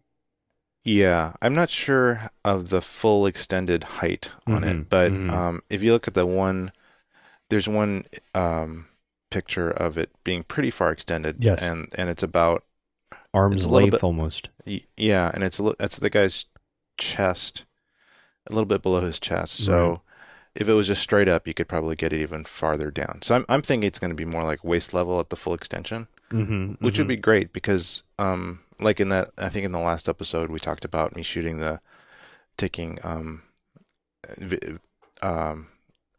Yeah, I'm not sure of the full extended height on mm-hmm. it, but mm-hmm. If you look at the one, there's one... picture of it being pretty far extended, yes, and it's about arm's length almost. Yeah, and it's the guy's chest, a little bit below his chest. So right. If it was just straight up, you could probably get it even farther down. So I'm thinking it's going to be more like waist level at the full extension, mm-hmm, which mm-hmm. would be great because, like in that, I think in the last episode we talked about me shooting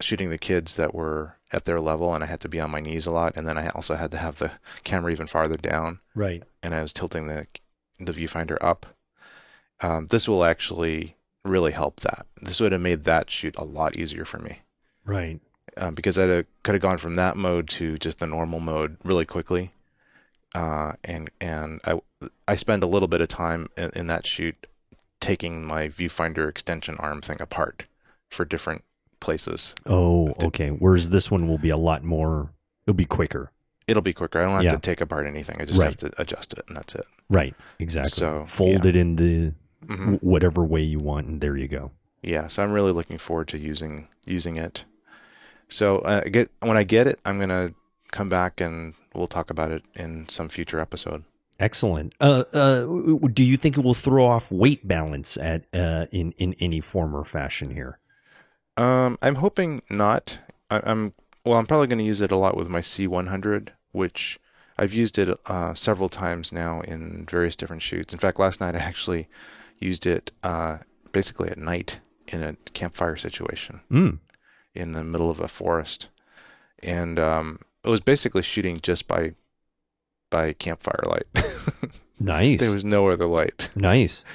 shooting the kids that were at their level, and I had to be on my knees a lot, and then I also had to have the camera even farther down. Right. And I was tilting the viewfinder up. This will actually really help that. This would have made that shoot a lot easier for me. Right. Because I could have gone from that mode to just the normal mode really quickly. And I spend a little bit of time in that shoot taking my viewfinder extension arm thing apart for different places. Oh, okay. Whereas this one will be a lot more, it'll be quicker. It'll be quicker. I don't have to take apart anything. I just have to adjust it, and that's it. Right. Exactly. So fold it in the mm-hmm. whatever way you want, and there you go. Yeah. So I'm really looking forward to using it. So when I get it, I'm going to come back and we'll talk about it in some future episode. Excellent. Do you think it will throw off weight balance in any form or fashion here? I'm hoping not. I'm probably going to use it a lot with my C100, which I've used it several times now in various different shoots. In fact, last night I actually used it basically at night in a campfire situation in the middle of a forest, and it was basically shooting just by campfire light. Nice. There was no other light. Nice.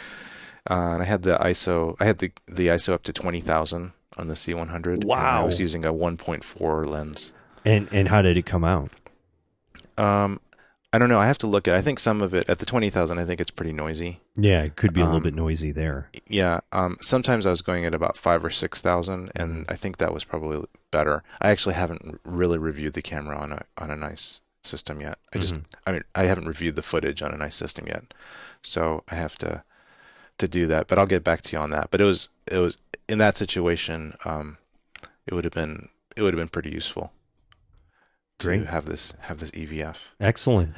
And I had the ISO. I had the ISO up to 20,000. On the C100. Wow. And I was using a 1.4 lens. And how did it come out? I don't know. I have to look at it. I think some of it, at the 20,000, I think it's pretty noisy. Yeah, it could be a little bit noisy there. Yeah. Sometimes I was going at about 5,000 or 6,000, and I think that was probably better. I actually haven't really reviewed the camera on a nice system yet. I haven't reviewed the footage on a nice system yet. So I have to do that, but I'll get back to you on that. But it was in that situation, it would have been pretty useful to have this EVF. Excellent.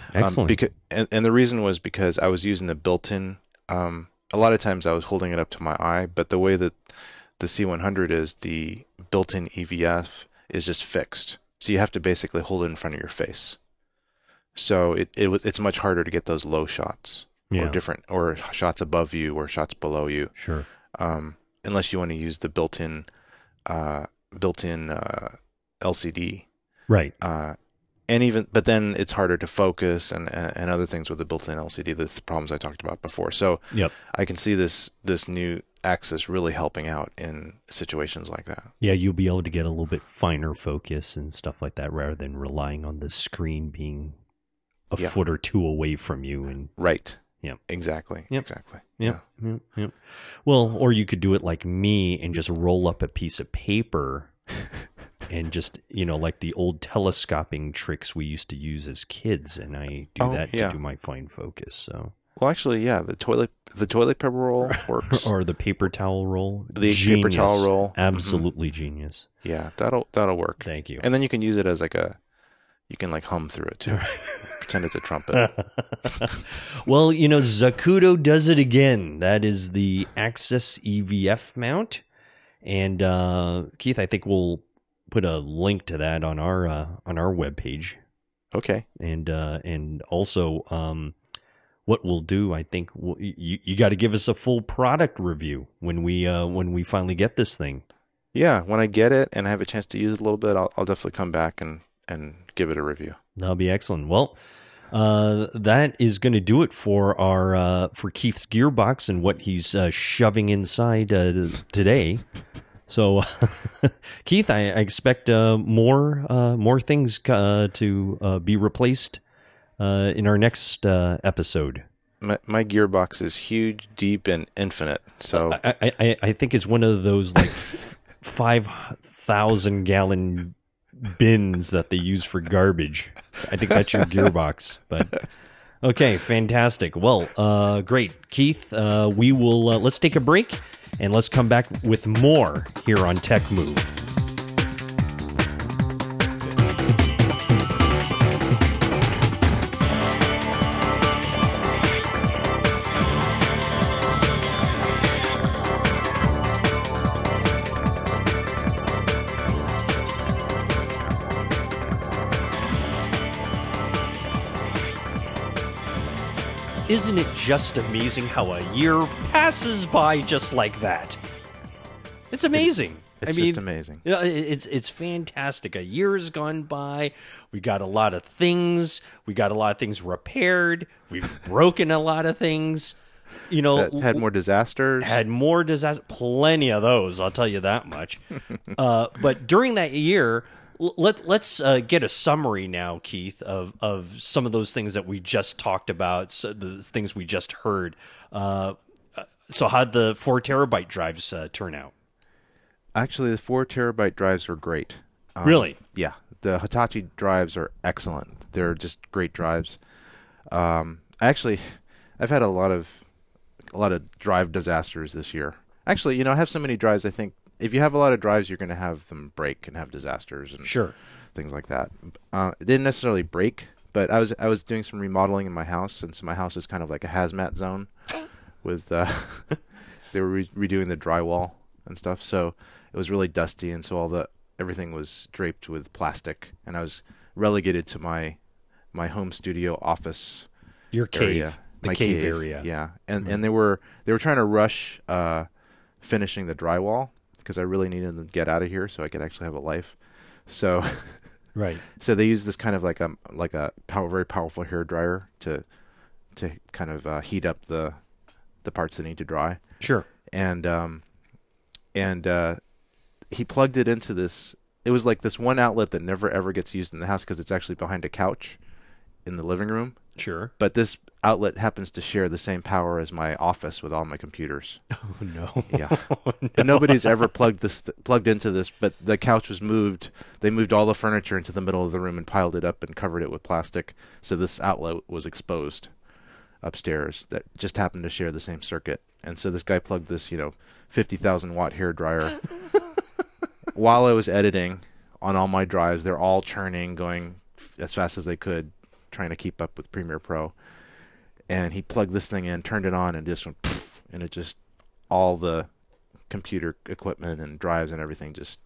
Because the reason was because I was using the built-in. A lot of times I was holding it up to my eye, but the way that the C100 is, the built-in EVF is just fixed, so you have to basically hold it in front of your face. So it's much harder to get those low shots. Yeah. Or shots above you or shots below you. Sure. Unless you want to use the built-in LCD. Right. But then it's harder to focus and other things with the built-in LCD. The problems I talked about before. So I can see this new Axis really helping out in situations like that. Yeah, you'll be able to get a little bit finer focus and stuff like that rather than relying on the screen being a foot or two away from you. And right. Yeah. Exactly. Yep. Exactly. Yep. Yeah. Yep. Yep. Well, or you could do it like me and just roll up a piece of paper and just, you know, like the old telescoping tricks we used to use as kids, and I do to do my fine focus. So. Well, actually, yeah, the toilet paper roll works, or the paper towel roll. The genius. Paper towel roll, absolutely genius. Yeah, that'll work. Thank you. And then you can use it as like a, you can like hum through it too, pretend it's a trumpet. Well, you know, Zacuto does it again. That is the Axis EVF mount, and Keith, I think we'll put a link to that on our webpage. Okay, and also. What we'll do, I think, you got to give us a full product review when we finally get this thing. Yeah, when I get it and I have a chance to use it a little bit, I'll definitely come back and give it a review. That'll be excellent. Well, that is going to do it for our for Keith's gearbox and what he's shoving inside today. So, Keith, I expect more things to be replaced. In our next episode. My gearbox is huge, deep, and infinite. So I think it's one of those like 5,000-gallon bins that they use for garbage. I think that's your gearbox. But okay, fantastic. Well, great, Keith. We will let's take a break and let's come back with more here on Tech Move. Isn't it just amazing how a year passes by just like that? It's amazing. It's just amazing. You know, it's fantastic. A year has gone by. We got a lot of things. We got a lot of things repaired. We've broken a lot of things. You know, had more disasters. Had more disasters. Plenty of those. I'll tell you that much. But during that year, let's get a summary now, Keith, of some of those things that we just talked about, so the things we just heard. So how'd the 4 terabyte drives turn out? Actually, the 4 terabyte drives were great. Really? Yeah. The Hitachi drives are excellent. They're just great drives. Actually, I've had a lot of drive disasters this year. Actually, you know, I have so many drives, I think. If you have a lot of drives, you're going to have them break and have disasters and things like that. It didn't necessarily break, but I was doing some remodeling in my house, and so my house is kind of like a hazmat zone. With they were redoing the drywall and stuff, so it was really dusty, and so everything was draped with plastic, and I was relegated to my home studio office. Your cave, area. My cave area, yeah. And and they were trying to rush finishing the drywall, because I really needed them to get out of here so I could actually have a life. So, right. So they use this kind of like a very powerful hair dryer to kind of heat up the parts that need to dry. Sure. And he plugged it into this. It was like this one outlet that never ever gets used in the house because it's actually behind a couch in the living room. Sure. But this outlet happens to share the same power as my office with all my computers. Oh no. Yeah. Oh, no. But nobody's ever plugged into this, but the couch was moved. They moved all the furniture into the middle of the room and piled it up and covered it with plastic, so this outlet was exposed upstairs that just happened to share the same circuit. And so this guy plugged this, you know, 50,000-watt hair dryer while I was editing on all my drives. They're all churning, going as fast as they could, trying to keep up with Premiere Pro. And he plugged this thing in, turned it on, and just went poof, and it just, all the computer equipment and drives and everything just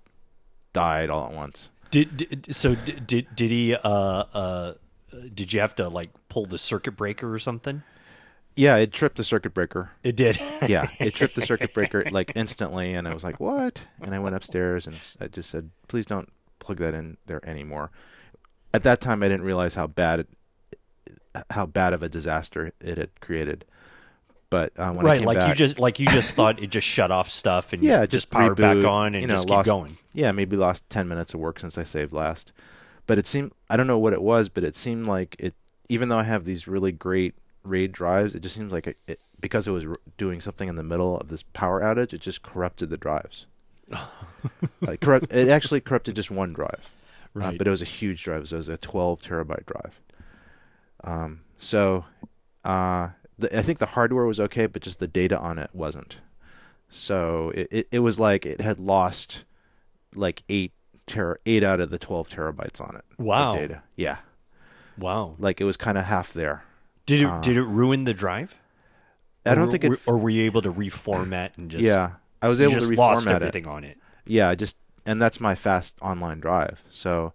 died all at once. Did he did you have to like pull the circuit breaker or something? Yeah, it tripped the circuit breaker. It did. Yeah, it tripped the circuit breaker like instantly, and I was like, "What?" And I went upstairs and I just said, "Please don't plug that in there anymore." At that time, I didn't realize how bad of a disaster it had created, But when I came back, you just thought it just shut off stuff and yeah, just powered reboot, back on and just keep going. Yeah, maybe lost 10 minutes of work since I saved last. But it seemed, I don't know what it was, but it seemed like it, even though I have these really great RAID drives, it just seems like it because it was doing something in the middle of this power outage, it just corrupted the drives. It actually corrupted just one drive. Right. But it was a huge drive. So it was a 12 terabyte drive. I think the hardware was okay, but just the data on it wasn't. So it was like it had lost like 8 out of the 12 terabytes on it. Wow. Of data. Yeah. Wow. Like it was kind of half there. Did it ruin the drive? I don't think it. Or were you able to reformat and just? Yeah, I was able to reformat it. Lost everything on it. Yeah, and that's my fast online drive. So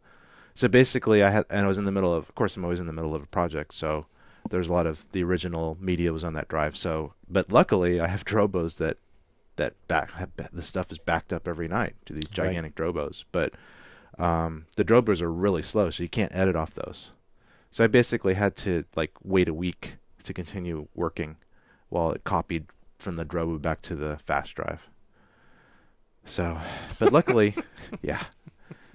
basically, I was in the middle of course, I'm always in the middle of a project. So there's a lot of the original media was on that drive. So, but luckily, I have Drobos the stuff is backed up every night to these gigantic Drobos. But the Drobos are really slow, so you can't edit off those. So I basically had to like wait a week to continue working while it copied from the Drobo back to the fast drive. So, but luckily, yeah.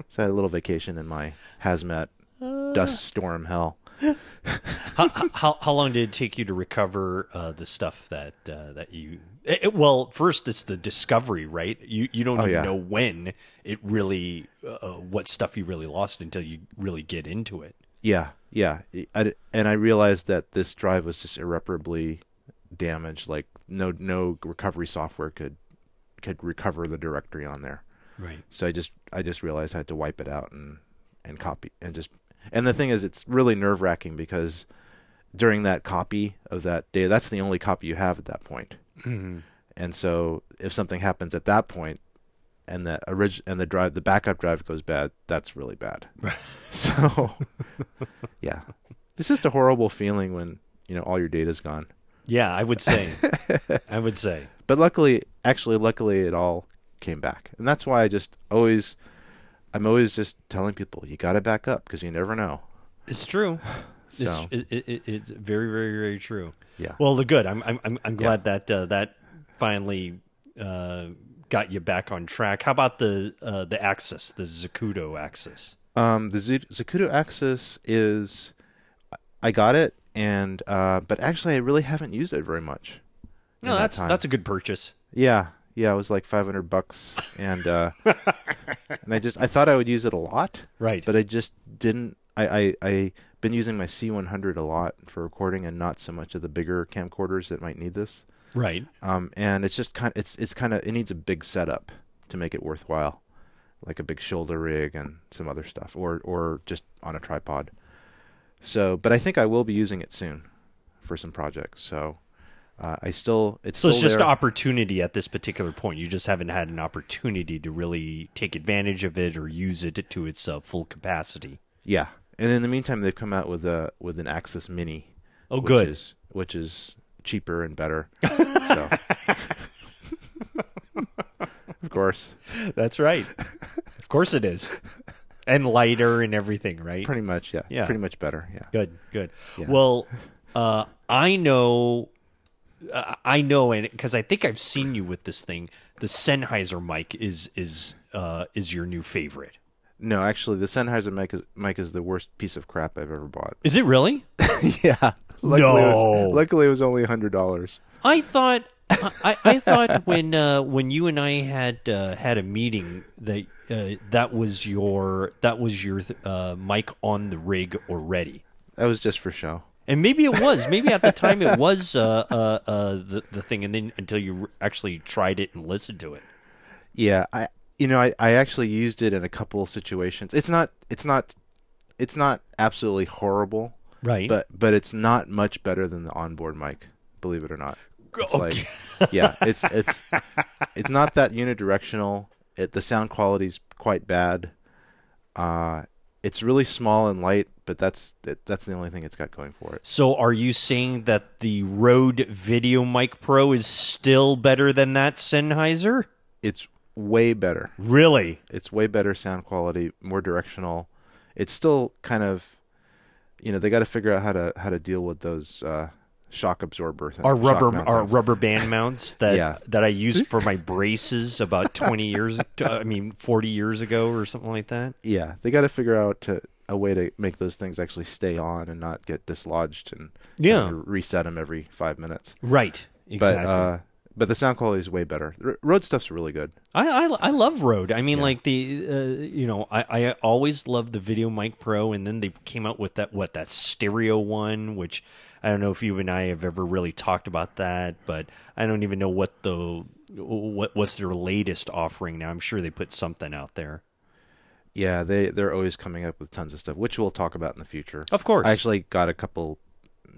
So I had a little vacation in my hazmat dust storm hell. How long did it take you to recover the stuff that you? Well, first it's the discovery, right? You don't even know when it really what stuff you really lost until you really get into it. Yeah, yeah. And I realized that this drive was just irreparably damaged. Like no recovery software could recover the directory on there. Right. So I just realized I had to wipe it out and copy and just. And the thing is, it's really nerve-wracking because during that copy of that data, that's the only copy you have at that point. Mm-hmm. And so if something happens at that point and the backup drive goes bad, that's really bad. So, yeah. It's just a horrible feeling when, all your data's gone. Yeah, I would say. I would say. But luckily it all came back. And that's why I just always... I'm always just telling people you got to back up because you never know. It's true. So it's very, very, very true. Yeah. Well, the good. I'm glad that finally got you back on track. How about the Axis, the Zacuto Axis? The Zacuto Axis is, I got it, and but actually I really haven't used it very much. No, that's a good purchase. Yeah. Yeah, it was like $500, and and I thought I would use it a lot, right? But I just didn't. I been using my C100 a lot for recording, and not so much of the bigger camcorders that might need this, right? And it's just it needs a big setup to make it worthwhile, like a big shoulder rig and some other stuff, or just on a tripod. So, but I think I will be using it soon for some projects. So. It's just an opportunity at this particular point. You just haven't had an opportunity to really take advantage of it or use it to its full capacity. Yeah, and in the meantime, they've come out with an Axis Mini. Oh, good. Which is cheaper and better. So. Of course. That's right. Of course it is. And lighter and everything, right? Pretty much, yeah. Yeah. Pretty much better. Yeah. Good. Yeah. Well, I know, and because I think I've seen you with this thing, the Sennheiser mic is your new favorite. No, actually, the Sennheiser mic is the worst piece of crap I've ever bought. Is it really? Yeah. Luckily, it was only $100. I thought I thought when you and I had a meeting that that was your mic on the rig already. That was just for show. And maybe it was. Maybe at the time it was the thing, and then until you actually tried it and listened to it. Yeah, I actually used it in a couple of situations. It's not absolutely horrible, right? But it's not much better than the onboard mic, believe it or not. It's okay. Like, yeah, it's not that unidirectional. The sound quality's quite bad. It's really small and light, but that's the only thing it's got going for it. So are you saying that the Rode VideoMic Pro is still better than that Sennheiser? It's way better. Really? It's way better sound quality, more directional. It's still kind of, they got to figure out how to deal with those shock absorber thing. Our rubber band mounts that that I used for my braces about 20 years, I mean 40 years ago or something like that. Yeah, they got to figure out a way to make those things actually stay on and not get dislodged, and reset them every 5 minutes. Right, exactly. But the sound quality is way better. Rode stuff's really good. I love Rode. I mean, like the you know, I always loved the VideoMic Pro, and then they came out with that stereo one, which I don't know if you and I have ever really talked about that, but I don't even know what's their latest offering now. I'm sure they put something out there. Yeah, they're always coming up with tons of stuff, which we'll talk about in the future. Of course. I actually got a couple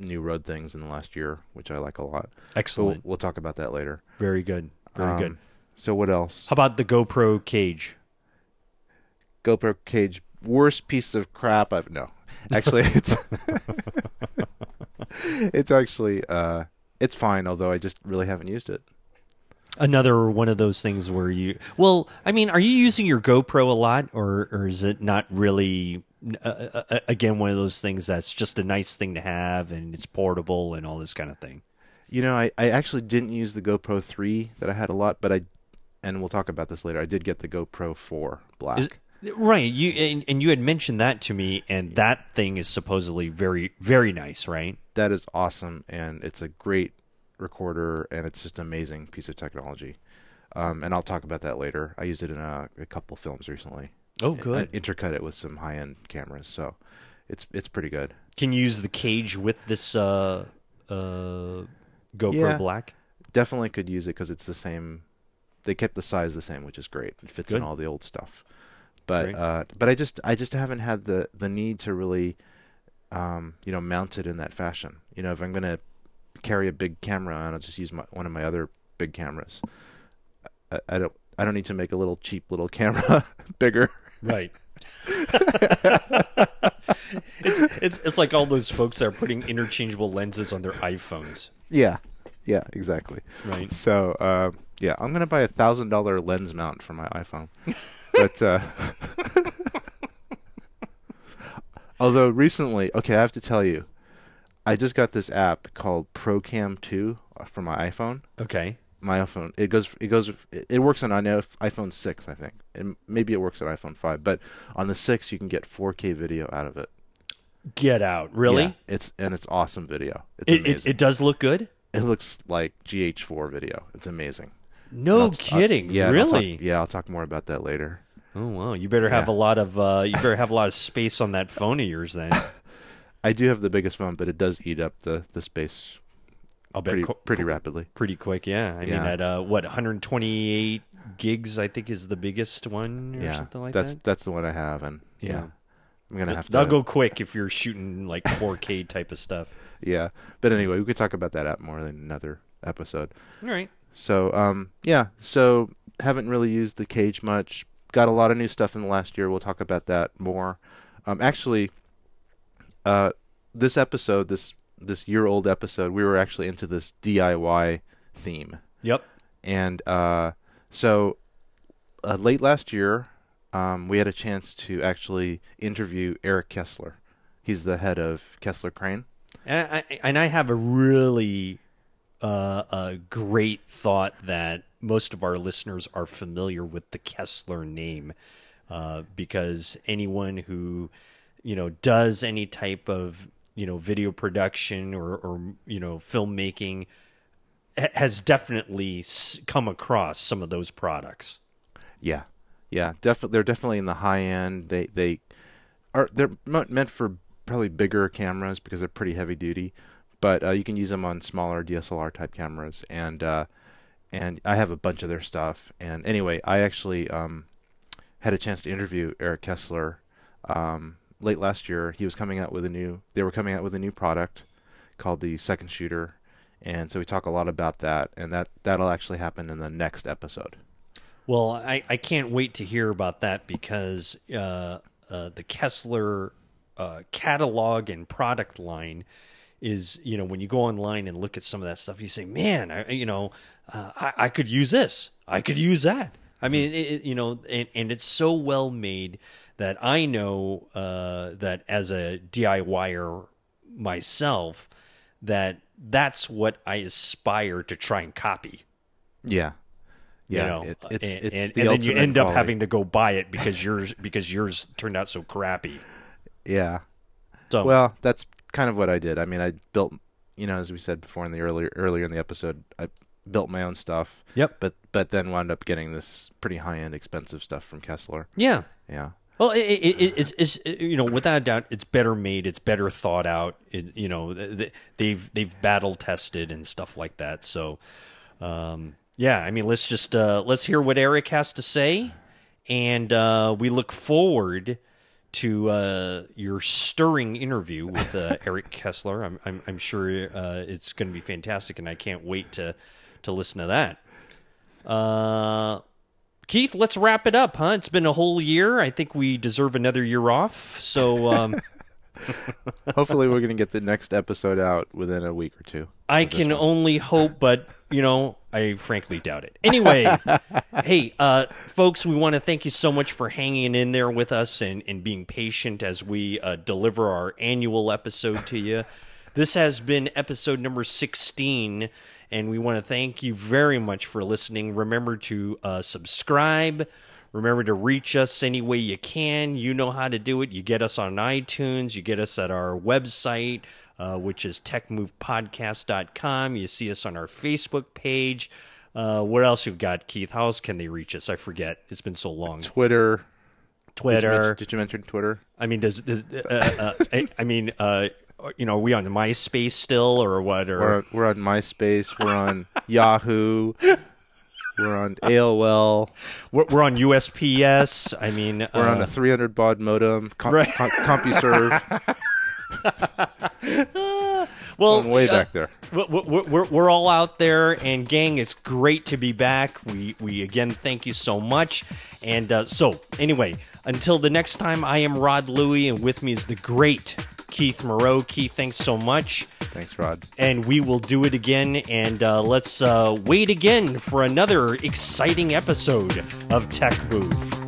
new Rode things in the last year, which I like a lot. Excellent. So we'll talk about that later. Very good. Very good. So what else? How about the GoPro Cage? GoPro Cage, worst piece of crap I've... No. Actually, it's... it's actually... it's fine, although I just really haven't used it. Another one of those things where you... Well, I mean, are you using your GoPro a lot, or is it not really... again, one of those things that's just a nice thing to have, and it's portable and all this kind of thing. You know, I actually didn't use the GoPro 3 that I had a lot, but and we'll talk about this later, I did get the GoPro 4 Black. Right. And you had mentioned that to me, and that thing is supposedly very, very nice, right? That is awesome, and it's a great recorder, and it's just an amazing piece of technology. And I'll talk about that later. I used it in a couple films recently. Oh, good. I intercut it with some high-end cameras, so it's pretty good. Can you use the Cage with this GoPro Black? Definitely could use it because it's the same. They kept the size the same, which is great. It fits in all the old stuff. But I just haven't had the need to really you know, mount it in that fashion. You know, if I'm going to carry a big camera, and I'll just use one of my other big cameras. I don't need to make a little cheap little camera bigger. Right. It's like all those folks that are putting interchangeable lenses on their iPhones. Yeah. Yeah, exactly. Right. So, yeah, I'm going to buy a $1,000 lens mount for my iPhone. But although recently, okay, I have to tell you, I just got this app called ProCam 2 for my iPhone. Okay. My iPhone, it works on iPhone 6, I think, and maybe it works on iPhone 5, but on the 6 you can get 4K video out of it. Get out, really? Yeah, it's awesome video. It's amazing. It does look good. It looks like GH4 video. It's amazing. No kidding, really? I'll talk more about that later. Oh wow, you better have a lot of space on that phone of yours then. I do have the biggest phone, but it does eat up the space. I'll bet pretty rapidly. Pretty quick, yeah. I mean, at, 128 gigs, I think, is the biggest one or something like that? That's the one I have, and I'm going to have to... That'll go quick if you're shooting, like, 4K type of stuff. Yeah, but anyway, we could talk about that app more in another episode. All right. So, so haven't really used the Cage much. Got a lot of new stuff in the last year. We'll talk about that more. Actually, this episode, this year-old episode, we were actually into this DIY theme. Yep. And so late last year, we had a chance to actually interview Eric Kessler. He's the head of Kessler Crane. And I have a really a great thought that most of our listeners are familiar with the Kessler name because anyone who, you know, does any type of, you know, video production or you know, filmmaking has definitely come across some of those products. Yeah, yeah, definitely. They're definitely in the high end. They're meant for probably bigger cameras because they're pretty heavy duty, but you can use them on smaller DSLR type cameras. And I have a bunch of their stuff. And anyway, I actually had a chance to interview Eric Kessler. Late last year, they were coming out with a new product called the Second Shooter, and so we talk a lot about that, and that'll actually happen in the next episode. Well, I can't wait to hear about that because the Kessler catalog and product line is, you know, when you go online and look at some of that stuff, you say, man, I could use this, I could use that. I mean, and it's so well made that I know that as a DIYer myself, that that's what I aspire to try and copy. Yeah. Yeah, you know, and then you end up having to go buy it because yours turned out so crappy. Yeah. So, well, that's kind of what I did. I mean, I built, you know, as we said before in the earlier in the episode, I built my own stuff. Yep. But then wound up getting this pretty high-end expensive stuff from Kessler. Yeah. Yeah. Well, it's you know, without a doubt, it's better made, it's better thought out. It, you know, they've battle tested and stuff like that. So yeah, I mean, let's just let's hear what Eric has to say, and we look forward to your stirring interview with Eric Kessler. I'm sure it's going to be fantastic, and I can't wait to listen to that. Keith, let's wrap it up, huh? It's been a whole year. I think we deserve another year off. So. Hopefully we're going to get the next episode out within a week or two. I can only hope, but, you know, I frankly doubt it. Anyway, hey, folks, we want to thank you so much for hanging in there with us and being patient as we deliver our annual episode to you. This has been episode number 16, and we want to thank you very much for listening. Remember to subscribe. Remember to reach us any way you can. You know how to do it. You get us on iTunes. You get us at our website, which is techmovepodcast.com. You see us on our Facebook page. What else you've got, Keith? How else can they reach us? I forget. It's been so long. Twitter. Did you mention Twitter? I mean, you know, are we on MySpace still or what? Or we're on MySpace. We're on Yahoo. We're on AOL. We're on USPS. I mean, we're on a 300 baud modem, right. CompuServe. Well, I'm way back there. We're all out there, and gang, it's great to be back. We again thank you so much. And so anyway, until the next time, I am Rod Louis, and with me is the great Keith Moreau. Keith, thanks so much. Thanks, Rod. And we will do it again, and let's wait again for another exciting episode of Tech Move.